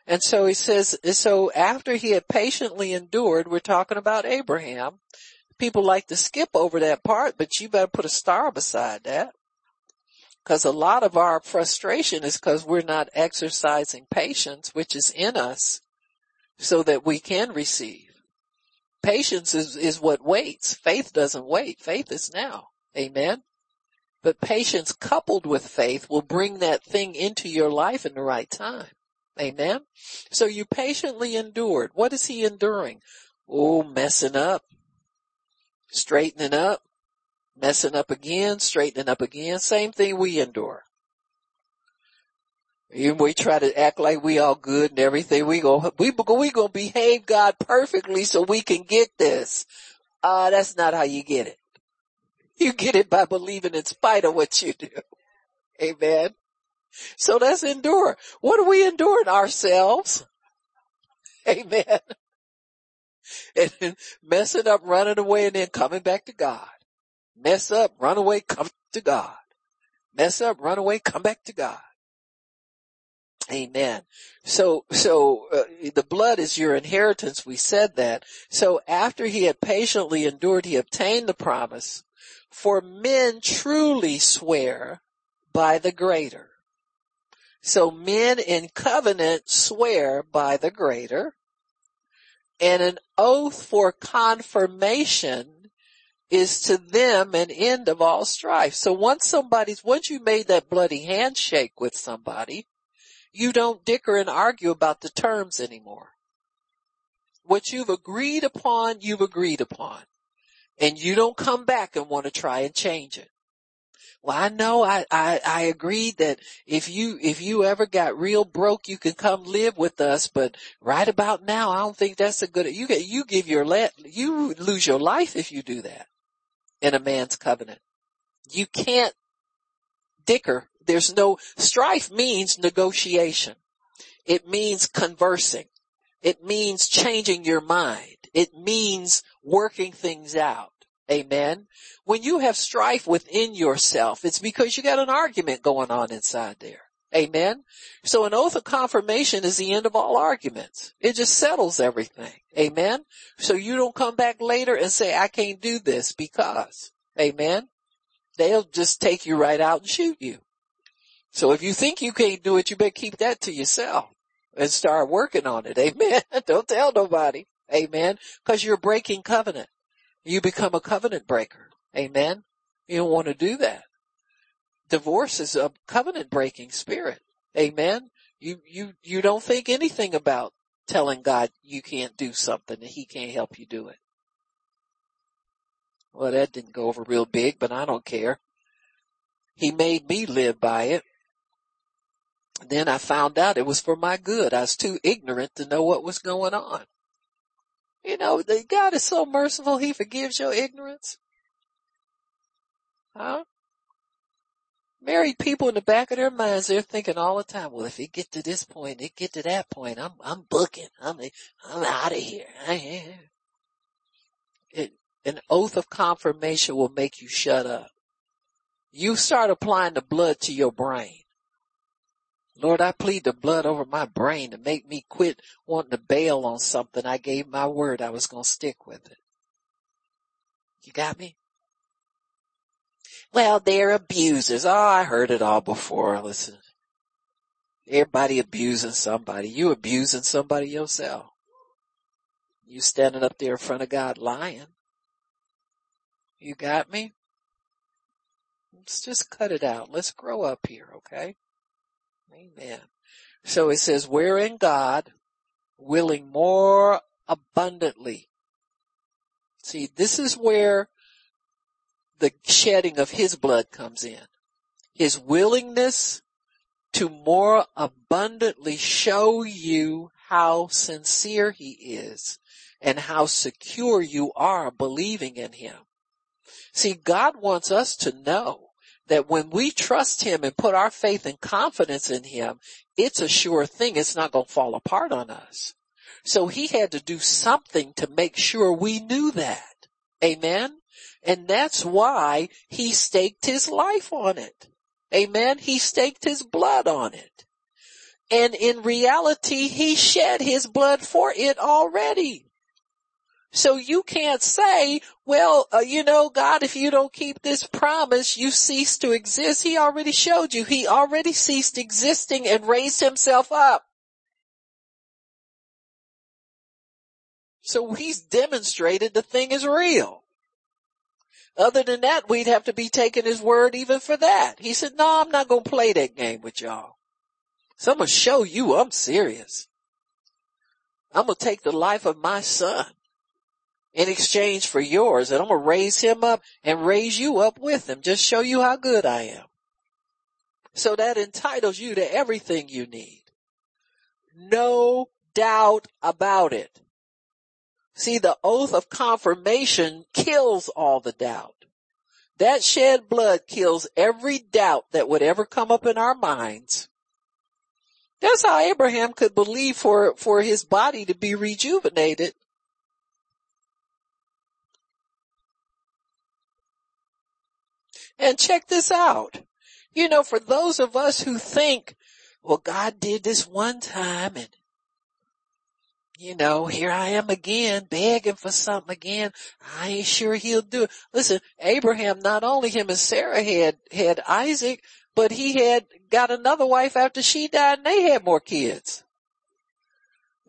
And so he says, so after he had patiently endured, we're talking about Abraham. People like to skip over that part, but you better put a star beside that. Because a lot of our frustration is because we're not exercising patience, which is in us, so that we can receive. Patience is what waits. Faith doesn't wait. Faith is now. Amen. But patience coupled with faith will bring that thing into your life in the right time. Amen. So you patiently endured. What is he enduring? Oh, messing up, straightening up, messing up again, straightening up again. Same thing we endure. Even we try to act like we all good and everything. We gonna behave God perfectly so we can get this. That's not how you get it. You get it by believing in spite of what you do. Amen. So that's endure. What are we enduring? Ourselves. Amen. And then messing up, running away, and then coming back to God. Mess up, run away, come to God. Mess up, run away, come back to God. Amen. So the blood is your inheritance. We said that. So after he had patiently endured, he obtained the promise. For men truly swear by the greater. So men in covenant swear by the greater. And an oath for confirmation is to them an end of all strife. So once you made that bloody handshake with somebody, you don't dicker and argue about the terms anymore. What you've agreed upon. And you don't come back and want to try and change it. Well, I know I agreed that if you ever got real broke, you can come live with us. But right about now, I don't think that's a good, you lose your life if you do that in a man's covenant. You can't dicker. There's no strife means negotiation. It means conversing. It means changing your mind. It means working things out. Amen. When you have strife within yourself, it's because you got an argument going on inside there. Amen. So an oath of confirmation is the end of all arguments. It just settles everything. Amen. So you don't come back later and say, I can't do this because. Amen. They'll just take you right out and shoot you. So if you think you can't do it, you better keep that to yourself and start working on it. Amen. Don't tell nobody. Amen. Because you're breaking covenant. You become a covenant breaker. Amen. You don't want to do that. Divorce is a covenant breaking spirit. Amen. You don't think anything about telling God you can't do something and he can't help you do it. Well, that didn't go over real big, but I don't care. He made me live by it. Then I found out it was for my good. I was too ignorant to know what was going on. God is so merciful, he forgives your ignorance. Huh? Married people in the back of their minds, they're thinking all the time, well, if it get to this point, it get to that point, I'm booking. I'm out of here. An oath of confirmation will make you shut up. You start applying the blood to your brain. Lord, I plead the blood over my brain to make me quit wanting to bail on something. I gave my word I was going to stick with it. You got me? Well, they're abusers. Oh, I heard it all before. Listen, everybody abusing somebody. You abusing somebody yourself. You standing up there in front of God lying. You got me? Let's just cut it out. Let's grow up here, okay? Amen. So it says, wherein God, willing more abundantly. See, this is where the shedding of his blood comes in. His willingness to more abundantly show you how sincere he is and how secure you are believing in him. See, God wants us to know that when we trust him and put our faith and confidence in him, it's a sure thing. It's not going to fall apart on us. So he had to do something to make sure we knew that. Amen. And that's why he staked his life on it. Amen. He staked his blood on it. And in reality, he shed his blood for it already. So you can't say, well, God, if you don't keep this promise, you cease to exist. He already showed you. He already ceased existing and raised himself up. So he's demonstrated the thing is real. Other than that, we'd have to be taking his word even for that. He said, no, I'm not going to play that game with y'all. So I'm going to show you I'm serious. I'm going to take the life of my son in exchange for yours, and I'm going to raise him up and raise you up with him. Just show you how good I am. So that entitles you to everything you need. No doubt about it. See, the oath of confirmation kills all the doubt. That shed blood kills every doubt that would ever come up in our minds. That's how Abraham could believe for his body to be rejuvenated. And check this out. For those of us who think, well, God did this one time and here I am again, begging for something again. I ain't sure he'll do it. Listen, Abraham, not only him and Sarah had Isaac, but he had got another wife after she died and they had more kids.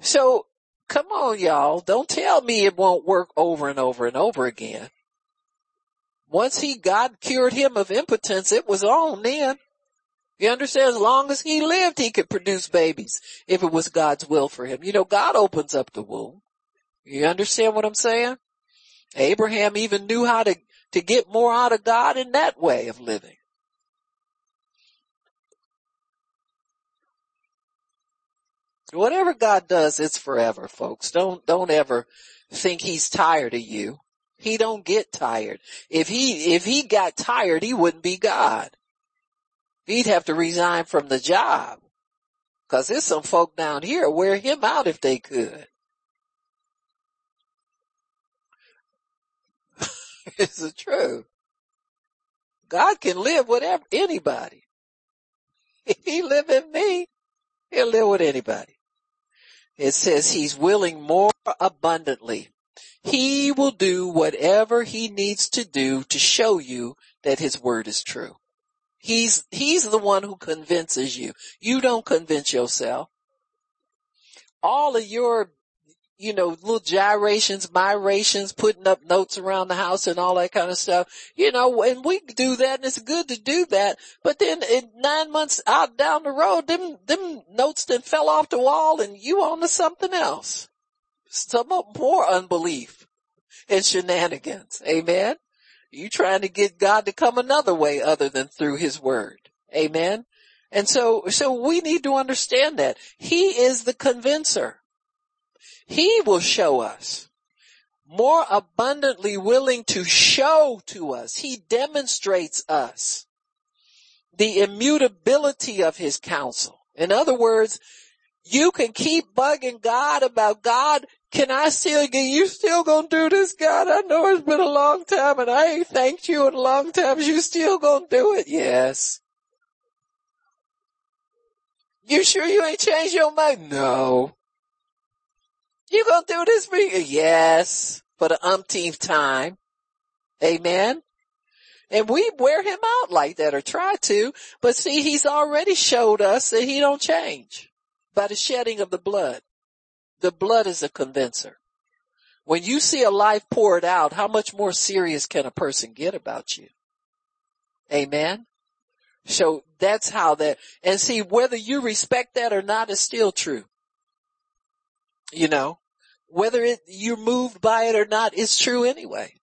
So come on, y'all. Don't tell me it won't work over and over and over again. Once God cured him of impotence, it was on then. You understand? As long as he lived, he could produce babies if it was God's will for him. God opens up the womb. You understand what I'm saying? Abraham even knew how to get more out of God in that way of living. Whatever God does, it's forever, folks. Don't ever think he's tired of you. He don't get tired. If he got tired, he wouldn't be God. He'd have to resign from the job, 'cause there's some folk down here wear him out if they could. It's the truth. God can live with anybody. If he live in me, he'll live with anybody. It says he's willing more abundantly. He will do whatever he needs to do to show you that his word is true. He's the one who convinces you. You don't convince yourself. All of your, little gyrations, myrations, putting up notes around the house and all that kind of stuff. And we do that and it's good to do that. But then 9 months out down the road, them notes then fell off the wall and you on to something else. Some more unbelief and shenanigans. Amen. You trying to get God to come another way other than through his word. Amen. And so we need to understand that he is the convincer. He will show us more abundantly willing to show to us. He demonstrates us the immutability of his counsel. In other words, you can keep bugging God about, God, can I still get, you still gonna do this, God? I know it's been a long time and I ain't thanked you in a long time. You still gonna do it? Yes. You sure you ain't changed your mind? No. You gonna do this for you? Yes. For the umpteenth time. Amen. And we wear him out like that, or try to, but see, he's already showed us that he don't change by the shedding of the blood. The blood is a convincer. When you see a life poured out, how much more serious can a person get about you? Amen. So that's how that, and see, whether you respect that or not is still true. You know, whether you're moved by it or not, it's true anyway.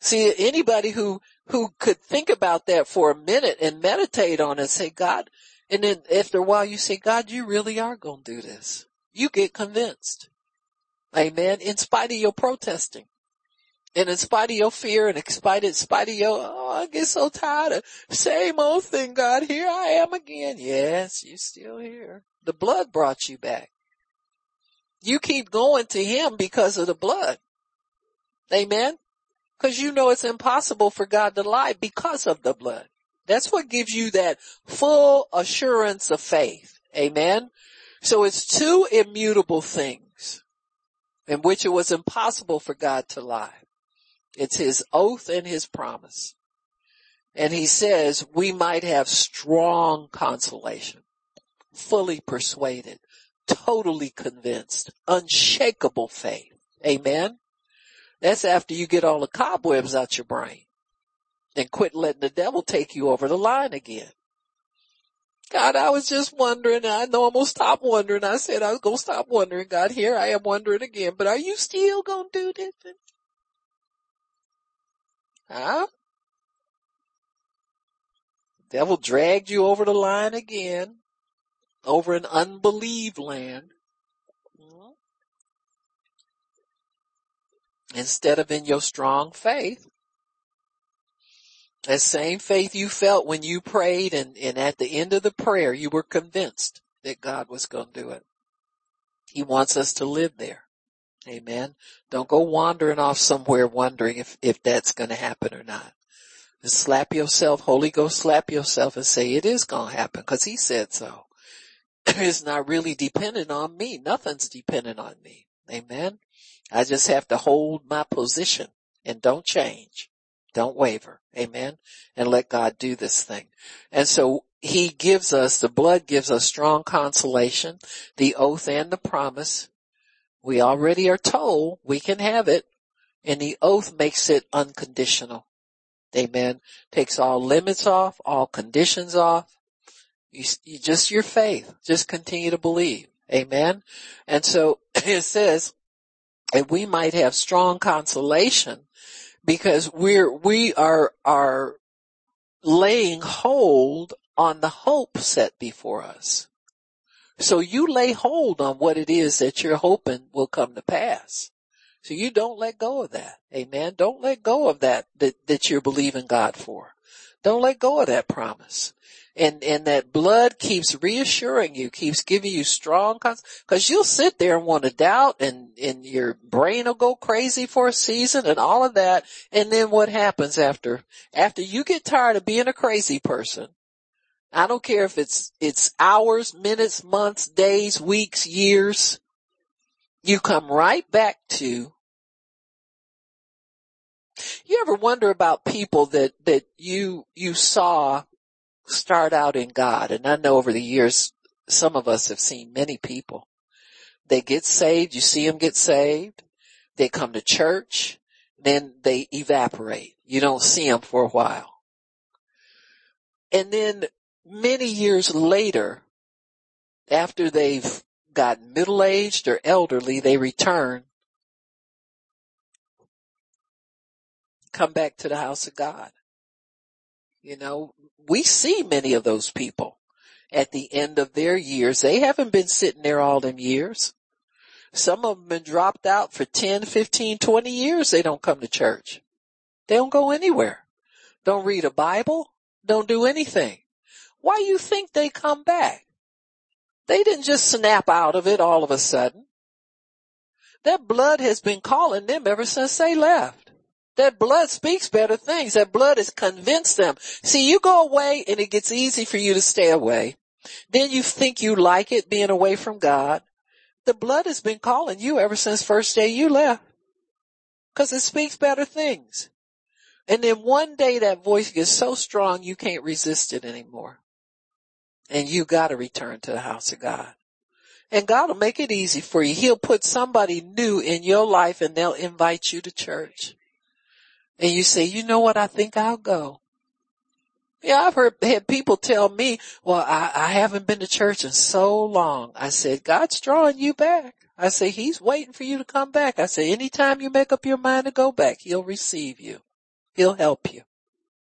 See, anybody who could think about that for a minute and meditate on it, say, God, and then after a while you say, God, you really are going to do this. You get convinced. Amen. In spite of your protesting and in spite of your fear and in spite of your, oh, I get so tired of same old thing, God, here I am again. Yes, you're still here. The blood brought you back. You keep going to him because of the blood. Amen. Because you know it's impossible for God to lie because of the blood. That's what gives you that full assurance of faith. Amen. So it's two immutable things in which it was impossible for God to lie. It's his oath and his promise. And he says we might have strong consolation, fully persuaded, totally convinced, unshakable faith. Amen. That's after you get all the cobwebs out your brain and quit letting the devil take you over the line again. God, I was just wondering. I know I'm going to stop wondering. I said I was going to stop wondering. God, here I am wondering again. But are you still going to do this? Huh? The devil dragged you over the line again, over an unbelieved land. Instead of in your strong faith, that same faith you felt when you prayed and at the end of the prayer, you were convinced that God was going to do it. He wants us to live there. Amen. Don't go wandering off somewhere wondering if that's going to happen or not. And slap yourself, Holy Ghost, slap yourself and say, it is going to happen because he said so. It's not really dependent on me. Nothing's dependent on me. Amen. I just have to hold my position and don't change. Don't waver. Amen. And let God do this thing. And so he gives us, the blood gives us strong consolation, the oath and the promise. We already are told we can have it. And the oath makes it unconditional. Amen. Takes all limits off, all conditions off. You just your faith. Just continue to believe. Amen. And so it says, and we might have strong consolation because we are laying hold on the hope set before us. So you lay hold on what it is that you're hoping will come to pass. So you don't let go of that. Amen. Don't let go of that you're believing God for. Don't let go of that promise. And that blood keeps reassuring you, keeps giving you strong, because you'll sit there and want to doubt and your brain will go crazy for a season and all of that. And then what happens after you get tired of being a crazy person? I don't care if it's hours, minutes, months, days, weeks, years. You come right back to. You ever wonder about people that you saw start out in God? And I know over the years, some of us have seen many people. They get saved. You see them get saved. They come to church. Then they evaporate. You don't see them for a while. And then many years later, after they've gotten middle-aged or elderly, they return. Come back to the house of God. You know, we see many of those people at the end of their years. They haven't been sitting there all them years. Some of them been dropped out for 10, 15, 20 years. They don't come to church. They don't go anywhere. Don't read a Bible. don't do anything. Why you think they come back? They didn't just snap out of it all of a sudden. That blood has been calling them ever since they left. That blood speaks better things. That blood has convinced them. See, you go away and it gets easy for you to stay away. Then you think you like it being away from God. The blood has been calling you ever since first day you left because it speaks better things. And then one day that voice gets so strong you can't resist it anymore. And you got to return to the house of God. And God will make it easy for you. He'll put somebody new in your life and they'll invite you to church. And you say, you know what? I think I'll go. Yeah, I've had people tell me, well, I haven't been to church in so long. I said, God's drawing you back. I said, he's waiting for you to come back. I said, anytime you make up your mind to go back, he'll receive you. He'll help you.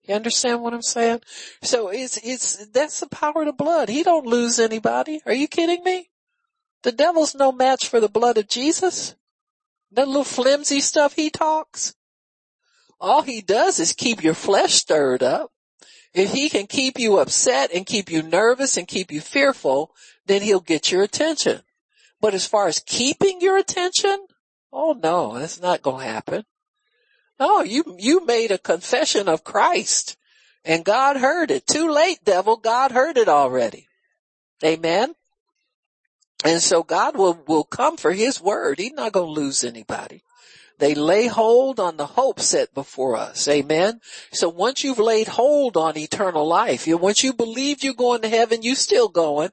You understand what I'm saying? So that's the power of the blood. He don't lose anybody. Are you kidding me? The devil's no match for the blood of Jesus. That little flimsy stuff he talks. All he does is keep your flesh stirred up. If he can keep you upset and keep you nervous and keep you fearful, then he'll get your attention. But as far as keeping your attention, oh no, that's not going to happen. No, you made a confession of Christ and God heard it. Too late, devil. God heard it already. Amen. And so God will come for his word. He's not going to lose anybody. They lay hold on the hope set before us. Amen. So once you've laid hold on eternal life, once you believe you're going to heaven, you're still going.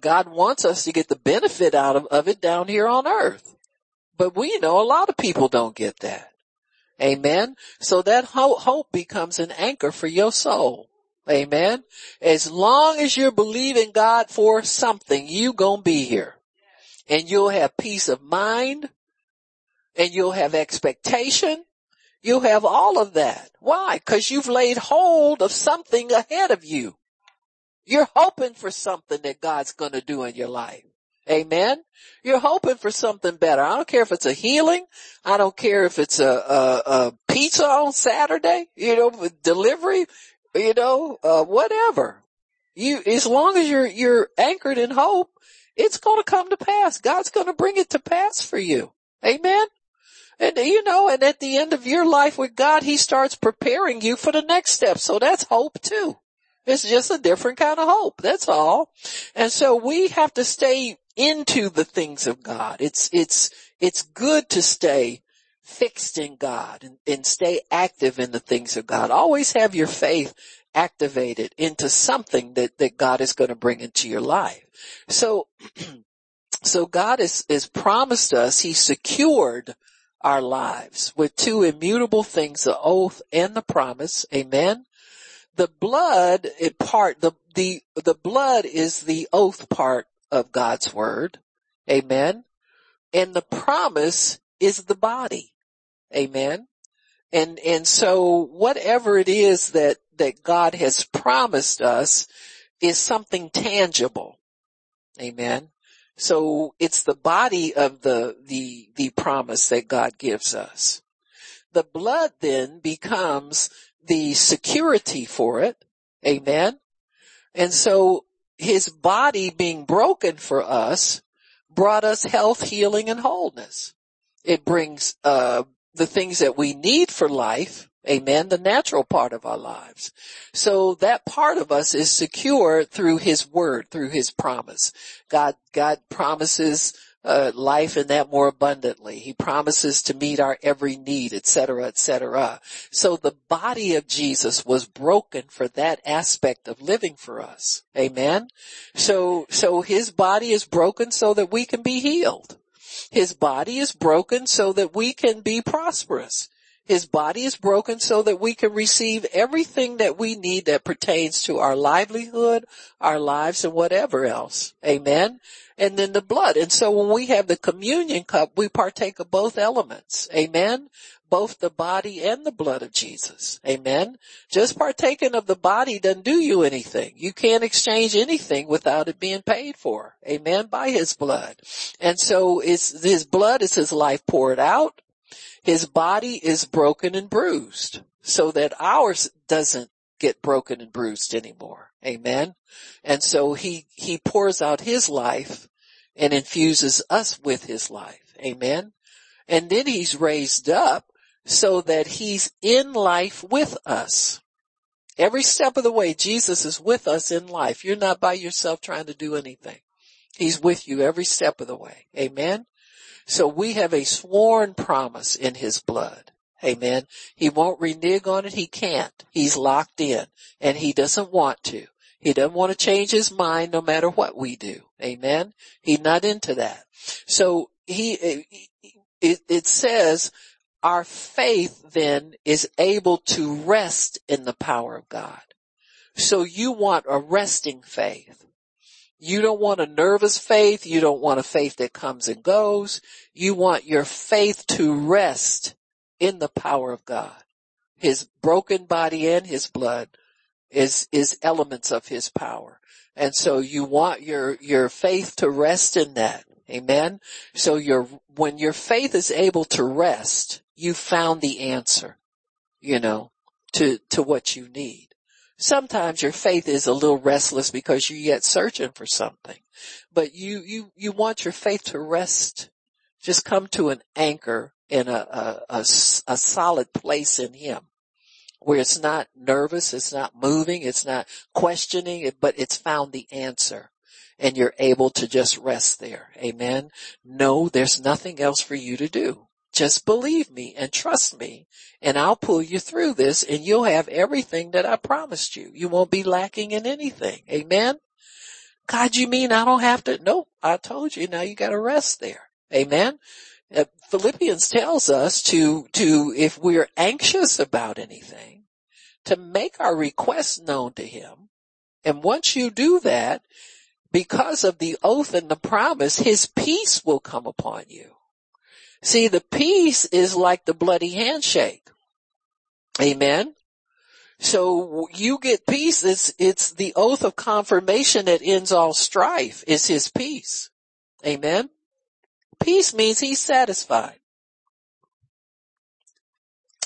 God wants us to get the benefit out of it down here on earth. But we know a lot of people don't get that. Amen. So that hope becomes an anchor for your soul. Amen. As long as you're believing God for something, you gonna be here. And you'll have peace of mind, and you'll have expectation. You'll have all of that. Why? Because you've laid hold of something ahead of you. You're hoping for something that God's going to do in your life. Amen. You're hoping for something better. I don't care if it's a healing. I don't care if it's a pizza on Saturday, delivery, whatever. As long as you're anchored in hope, it's going to come to pass. God's going to bring it to pass for you. Amen. And and at the end of your life with God, he starts preparing you for the next step. So that's hope too. It's just a different kind of hope. That's all. And so we have to stay into the things of God. It's good to stay fixed in God and stay active in the things of God. Always have your faith activated into something that God is going to bring into your life. So God has promised us, he secured our lives with two immutable things, the oath and the promise. Amen. The blood part, the blood is the oath part of God's word. Amen. And the promise is the body. Amen. And so whatever it is that God has promised us is something tangible. Amen. So it's the body of the promise that God gives us. The blood then becomes the security for it. Amen. And so his body being broken for us brought us health, healing, and wholeness. It brings the things that we need for life. Amen. The natural part of our lives. So that part of us is secure through his word, through his promise. God promises life and that more abundantly. He promises to meet our every need, et cetera, et cetera. So the body of Jesus was broken for that aspect of living for us. Amen. So his body is broken so that we can be healed. His body is broken so that we can be prosperous. His body is broken so that we can receive everything that we need that pertains to our livelihood, our lives, and whatever else. Amen. And then the blood. And so when we have the communion cup, we partake of both elements. Amen. Both the body and the blood of Jesus. Amen. Just partaking of the body doesn't do you anything. You can't exchange anything without it being paid for. Amen. By his blood. And so it's his blood is his life poured out. His body is broken and bruised. so that ours doesn't get broken and bruised anymore. Amen. And so he pours out his life and infuses us with his life. Amen. And then he's raised up so that he's in life with us. Every step of the way, Jesus is with us in life. You're not by yourself trying to do anything. He's with you every step of the way. Amen. So we have a sworn promise in his blood. Amen. He won't renege on it. He can't. He's locked in, and he doesn't want to. He doesn't want to change his mind no matter what we do. Amen. He's not into that. So it says our faith then is able to rest in the power of God. So you want a resting faith. You don't want a nervous faith. You don't want a faith that comes and goes. You want your faith to rest in the power of God. His broken body and his blood is elements of his power. And so you want your faith to rest in that. Amen. So when your faith is able to rest, you found the answer, to what you need. Sometimes your faith is a little restless because you're yet searching for something, but you want your faith to rest. Just come to an anchor in a solid place in him where it's not nervous. It's not moving. It's not questioning, but it's found the answer. And you're able to just rest there. Amen. No, there's nothing else for you to do. Just believe me and trust me, and I'll pull you through this, and you'll have everything that I promised you. You won't be lacking in anything. Amen. God, you mean I don't have to? Nope, I told you. Now you got to rest there. Amen. Philippians tells us to if we're anxious about anything, to make our requests known to him. And once you do that, because of the oath and the promise, his peace will come upon you. See, the peace is like the bloody handshake. Amen. So you get peace. It's the oath of confirmation that ends all strife is his peace. Amen. Peace means he's satisfied.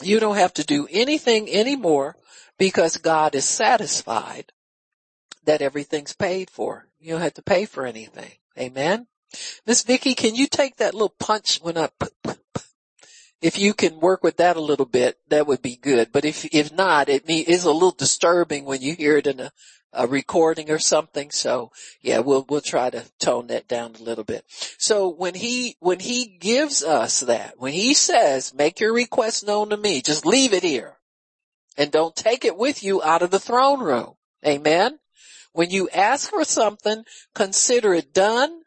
You don't have to do anything anymore because God is satisfied that everything's paid for. You don't have to pay for anything. Amen. Miss Vicki, can you take that little punch when I, if you can work with that a little bit, that would be good. But if not, it is a little disturbing when you hear it in a recording or something. So yeah, we'll try to tone that down a little bit. So when he gives us that, when he says, make your request known to me, just leave it here and don't take it with you out of the throne room. Amen. When you ask for something, consider it done,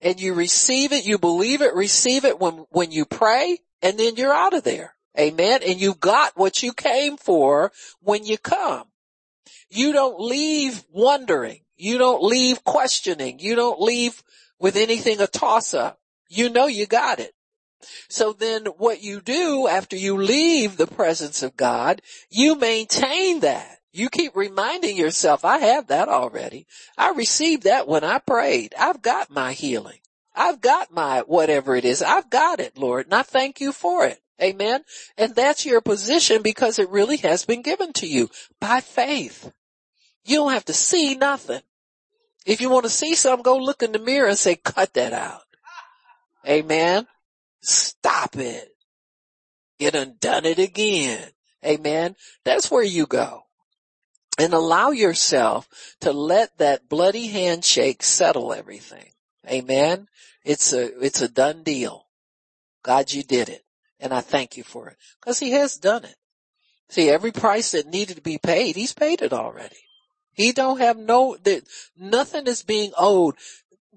and you receive it, you believe it, receive it when you pray, and then you're out of there. Amen. And you got what you came for when you come. You don't leave wondering. You don't leave questioning. You don't leave with anything a toss-up. You know you got it. So then what you do after you leave the presence of God, you maintain that. You keep reminding yourself, I have that already. I received that when I prayed. I've got my healing. I've got my whatever it is. I've got it, Lord, and I thank you for it. Amen. And that's your position because it really has been given to you by faith. You don't have to see nothing. If you want to see something, go look in the mirror and say, cut that out. Amen. Stop it. You done done it again. Amen. That's where you go. And allow yourself to let that bloody handshake settle everything. Amen. It's a done deal. God, you did it. And I thank you for it because he has done it. See, every price that needed to be paid, he's paid it already. He don't have nothing is being owed.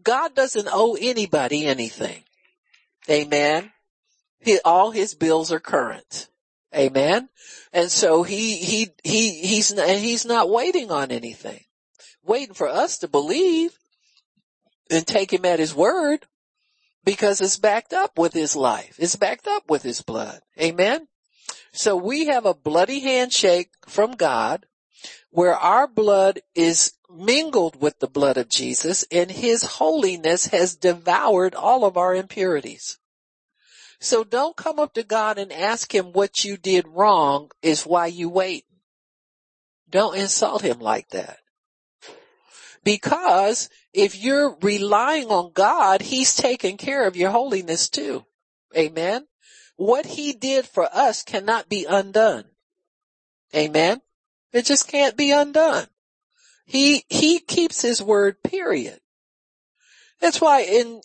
God doesn't owe anybody anything. Amen. All his bills are current. Amen. And so he's not waiting on anything, waiting for us to believe and take him at his word because it's backed up with his life. It's backed up with his blood. Amen. So we have a bloody handshake from God where our blood is mingled with the blood of Jesus and his holiness has devoured all of our impurities. So don't come up to God and ask him what you did wrong is why you waiting. Don't insult him like that. Because if you're relying on God, he's taking care of your holiness too. Amen. What he did for us cannot be undone. Amen. It just can't be undone. He keeps his word, period. That's why in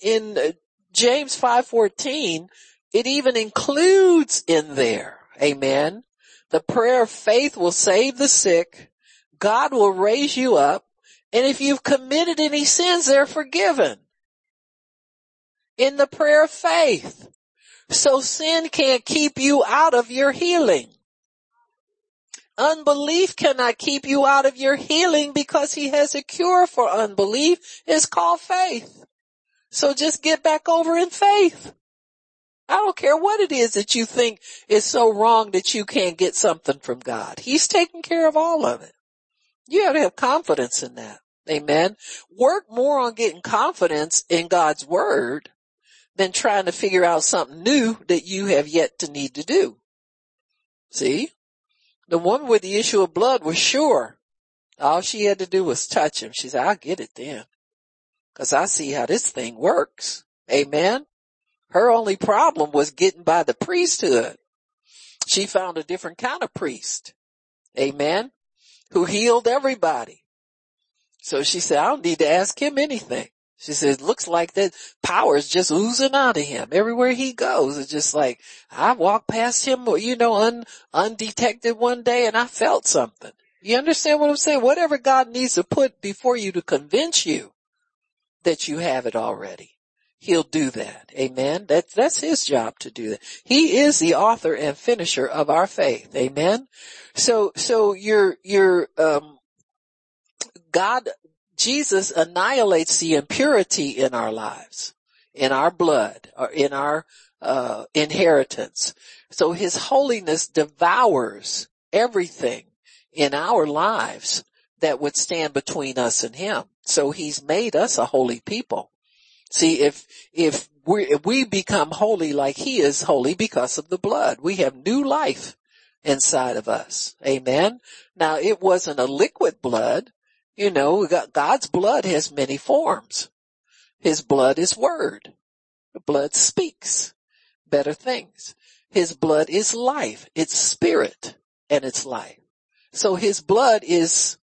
James 5:14, it even includes in there. Amen. The prayer of faith will save the sick. God will raise you up. And if you've committed any sins, they're forgiven in the prayer of faith. So sin can't keep you out of your healing. Unbelief cannot keep you out of your healing because he has a cure for unbelief. It's called faith. So just get back over in faith. I don't care what it is that you think is so wrong that you can't get something from God. He's taking care of all of it. You have to have confidence in that. Amen. Work more on getting confidence in God's word than trying to figure out something new that you have yet to need to do. See, the woman with the issue of blood was sure. All she had to do was touch him. She said, I'll get it then, because I see how this thing works. Amen. Her only problem was getting by the priesthood. She found a different kind of priest. Amen. Who healed everybody. So she said, I don't need to ask him anything. She said, it looks like that power is just oozing out of him. Everywhere he goes, it's just like, I walked past him, you know, undetected one day and I felt something. You understand what I'm saying? Whatever God needs to put before you to convince you that you have it already, he'll do that. Amen. That's his job to do that. He is the author and finisher of our faith. Amen. So your God, Jesus annihilates the impurity in our lives, in our blood, or in our inheritance. So his holiness devours everything in our lives that would stand between us and him. So he's made us a holy people. See, if we become holy like he is holy because of the blood, we have new life inside of us. Amen. Now, it wasn't a liquid blood. You know, God's blood has many forms. His blood is word. The blood speaks better things. His blood is life. It's spirit and it's life. So his blood is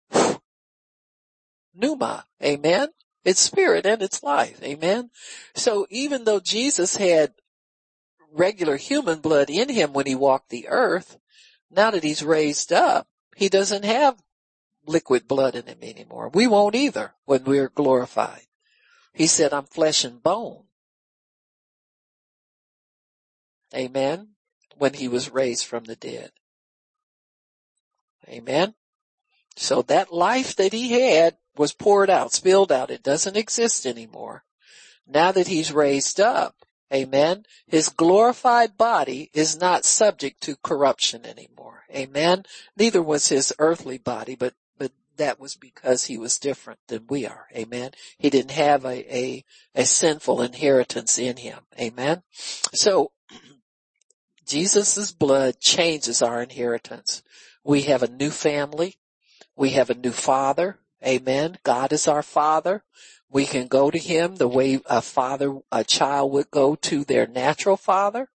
pneuma. Amen. It's spirit and it's life. Amen. So even though Jesus had regular human blood in him when he walked the earth, now that he's raised up, he doesn't have liquid blood in him anymore. We won't either when we're glorified. He said, I'm flesh and bone. Amen. When he was raised from the dead. Amen. So that life that he had was poured out, spilled out. It doesn't exist anymore. Now that he's raised up, amen, his glorified body is not subject to corruption anymore. Amen. Neither was his earthly body, but that was because he was different than we are. Amen. He didn't have a sinful inheritance in him. Amen. So Jesus's blood changes our inheritance. We have a new family. We have a new father. Amen. God is our father. We can go to him the way a child would go to their natural father.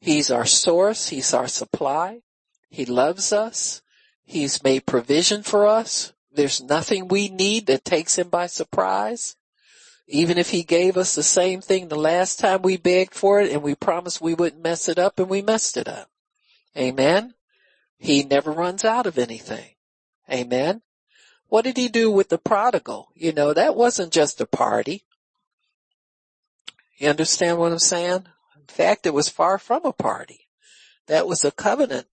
He's our source. He's our supply. He loves us. He's made provision for us. There's nothing we need that takes him by surprise. Even if he gave us the same thing the last time we begged for it and we promised we wouldn't mess it up and we messed it up. Amen. He never runs out of anything. Amen. What did he do with the prodigal? You know, that wasn't just a party. You understand what I'm saying? In fact, it was far from a party. That was a covenant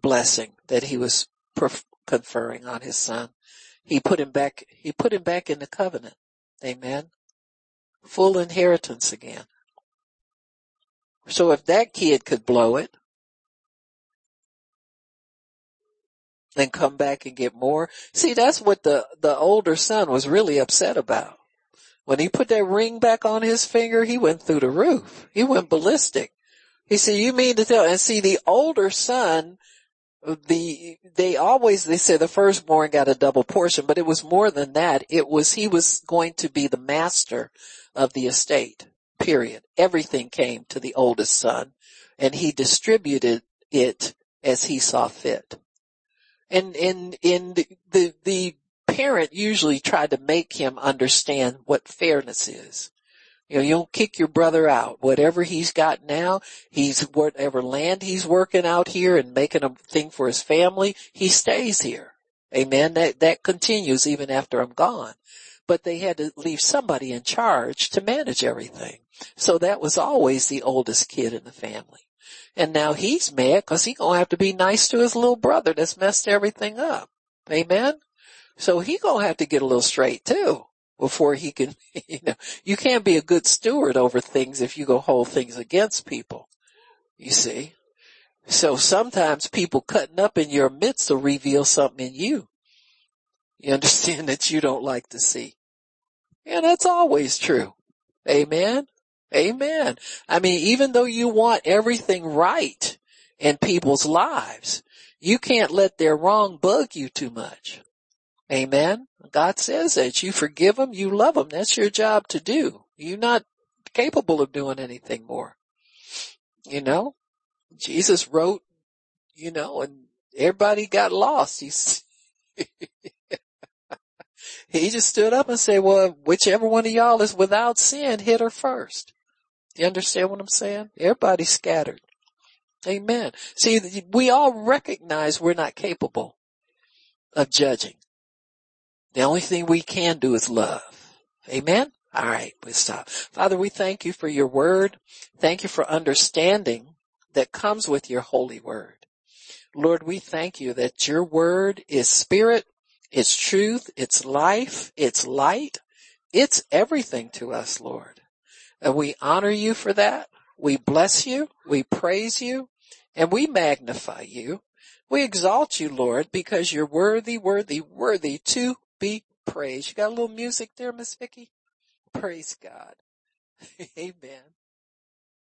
blessing that he was conferring on his son. He put him back in the covenant. Amen. Full inheritance again. So if that kid could blow it, and come back and get more. See, that's what the older son was really upset about. When he put that ring back on his finger, he went through the roof. He went ballistic. He said, you mean to tell, and see the older son, they said the firstborn got a double portion, but it was more than that. He was going to be the master of the estate, period. Everything came to the oldest son, and he distributed it as he saw fit. And the parent usually tried to make him understand what fairness is. You know, you don't kick your brother out. Whatever he's got now, whatever land he's working out here and making a thing for his family, he stays here. Amen. That continues even after I'm gone. But they had to leave somebody in charge to manage everything. So that was always the oldest kid in the family. And now he's mad because he's going to have to be nice to his little brother that's messed everything up. Amen. So he's going to have to get a little straight too before he can, you can't be a good steward over things if you go hold things against people, you see. So sometimes people cutting up in your midst will reveal something in you. You understand that you don't like to see. And that's always true. Amen. Amen. I mean, even though you want everything right in people's lives, you can't let their wrong bug you too much. Amen. God says that you forgive them, you love them. That's your job to do. You're not capable of doing anything more. Jesus wrote, and everybody got lost. He just stood up and said, well, whichever one of y'all is without sin, hit her first. You understand what I'm saying? Everybody's scattered. Amen. See, we all recognize we're not capable of judging. The only thing we can do is love. Amen? All right, we'll stop. Father, we thank you for your word. Thank you for understanding that comes with your holy word. Lord, we thank you that your word is spirit, it's truth, it's life, it's light. It's everything to us, Lord. And we honor you for that. We bless you. We praise you. And we magnify you. We exalt you, Lord, because you're worthy, worthy, worthy to be praised. You got a little music there, Miss Vicki? Praise God. Amen.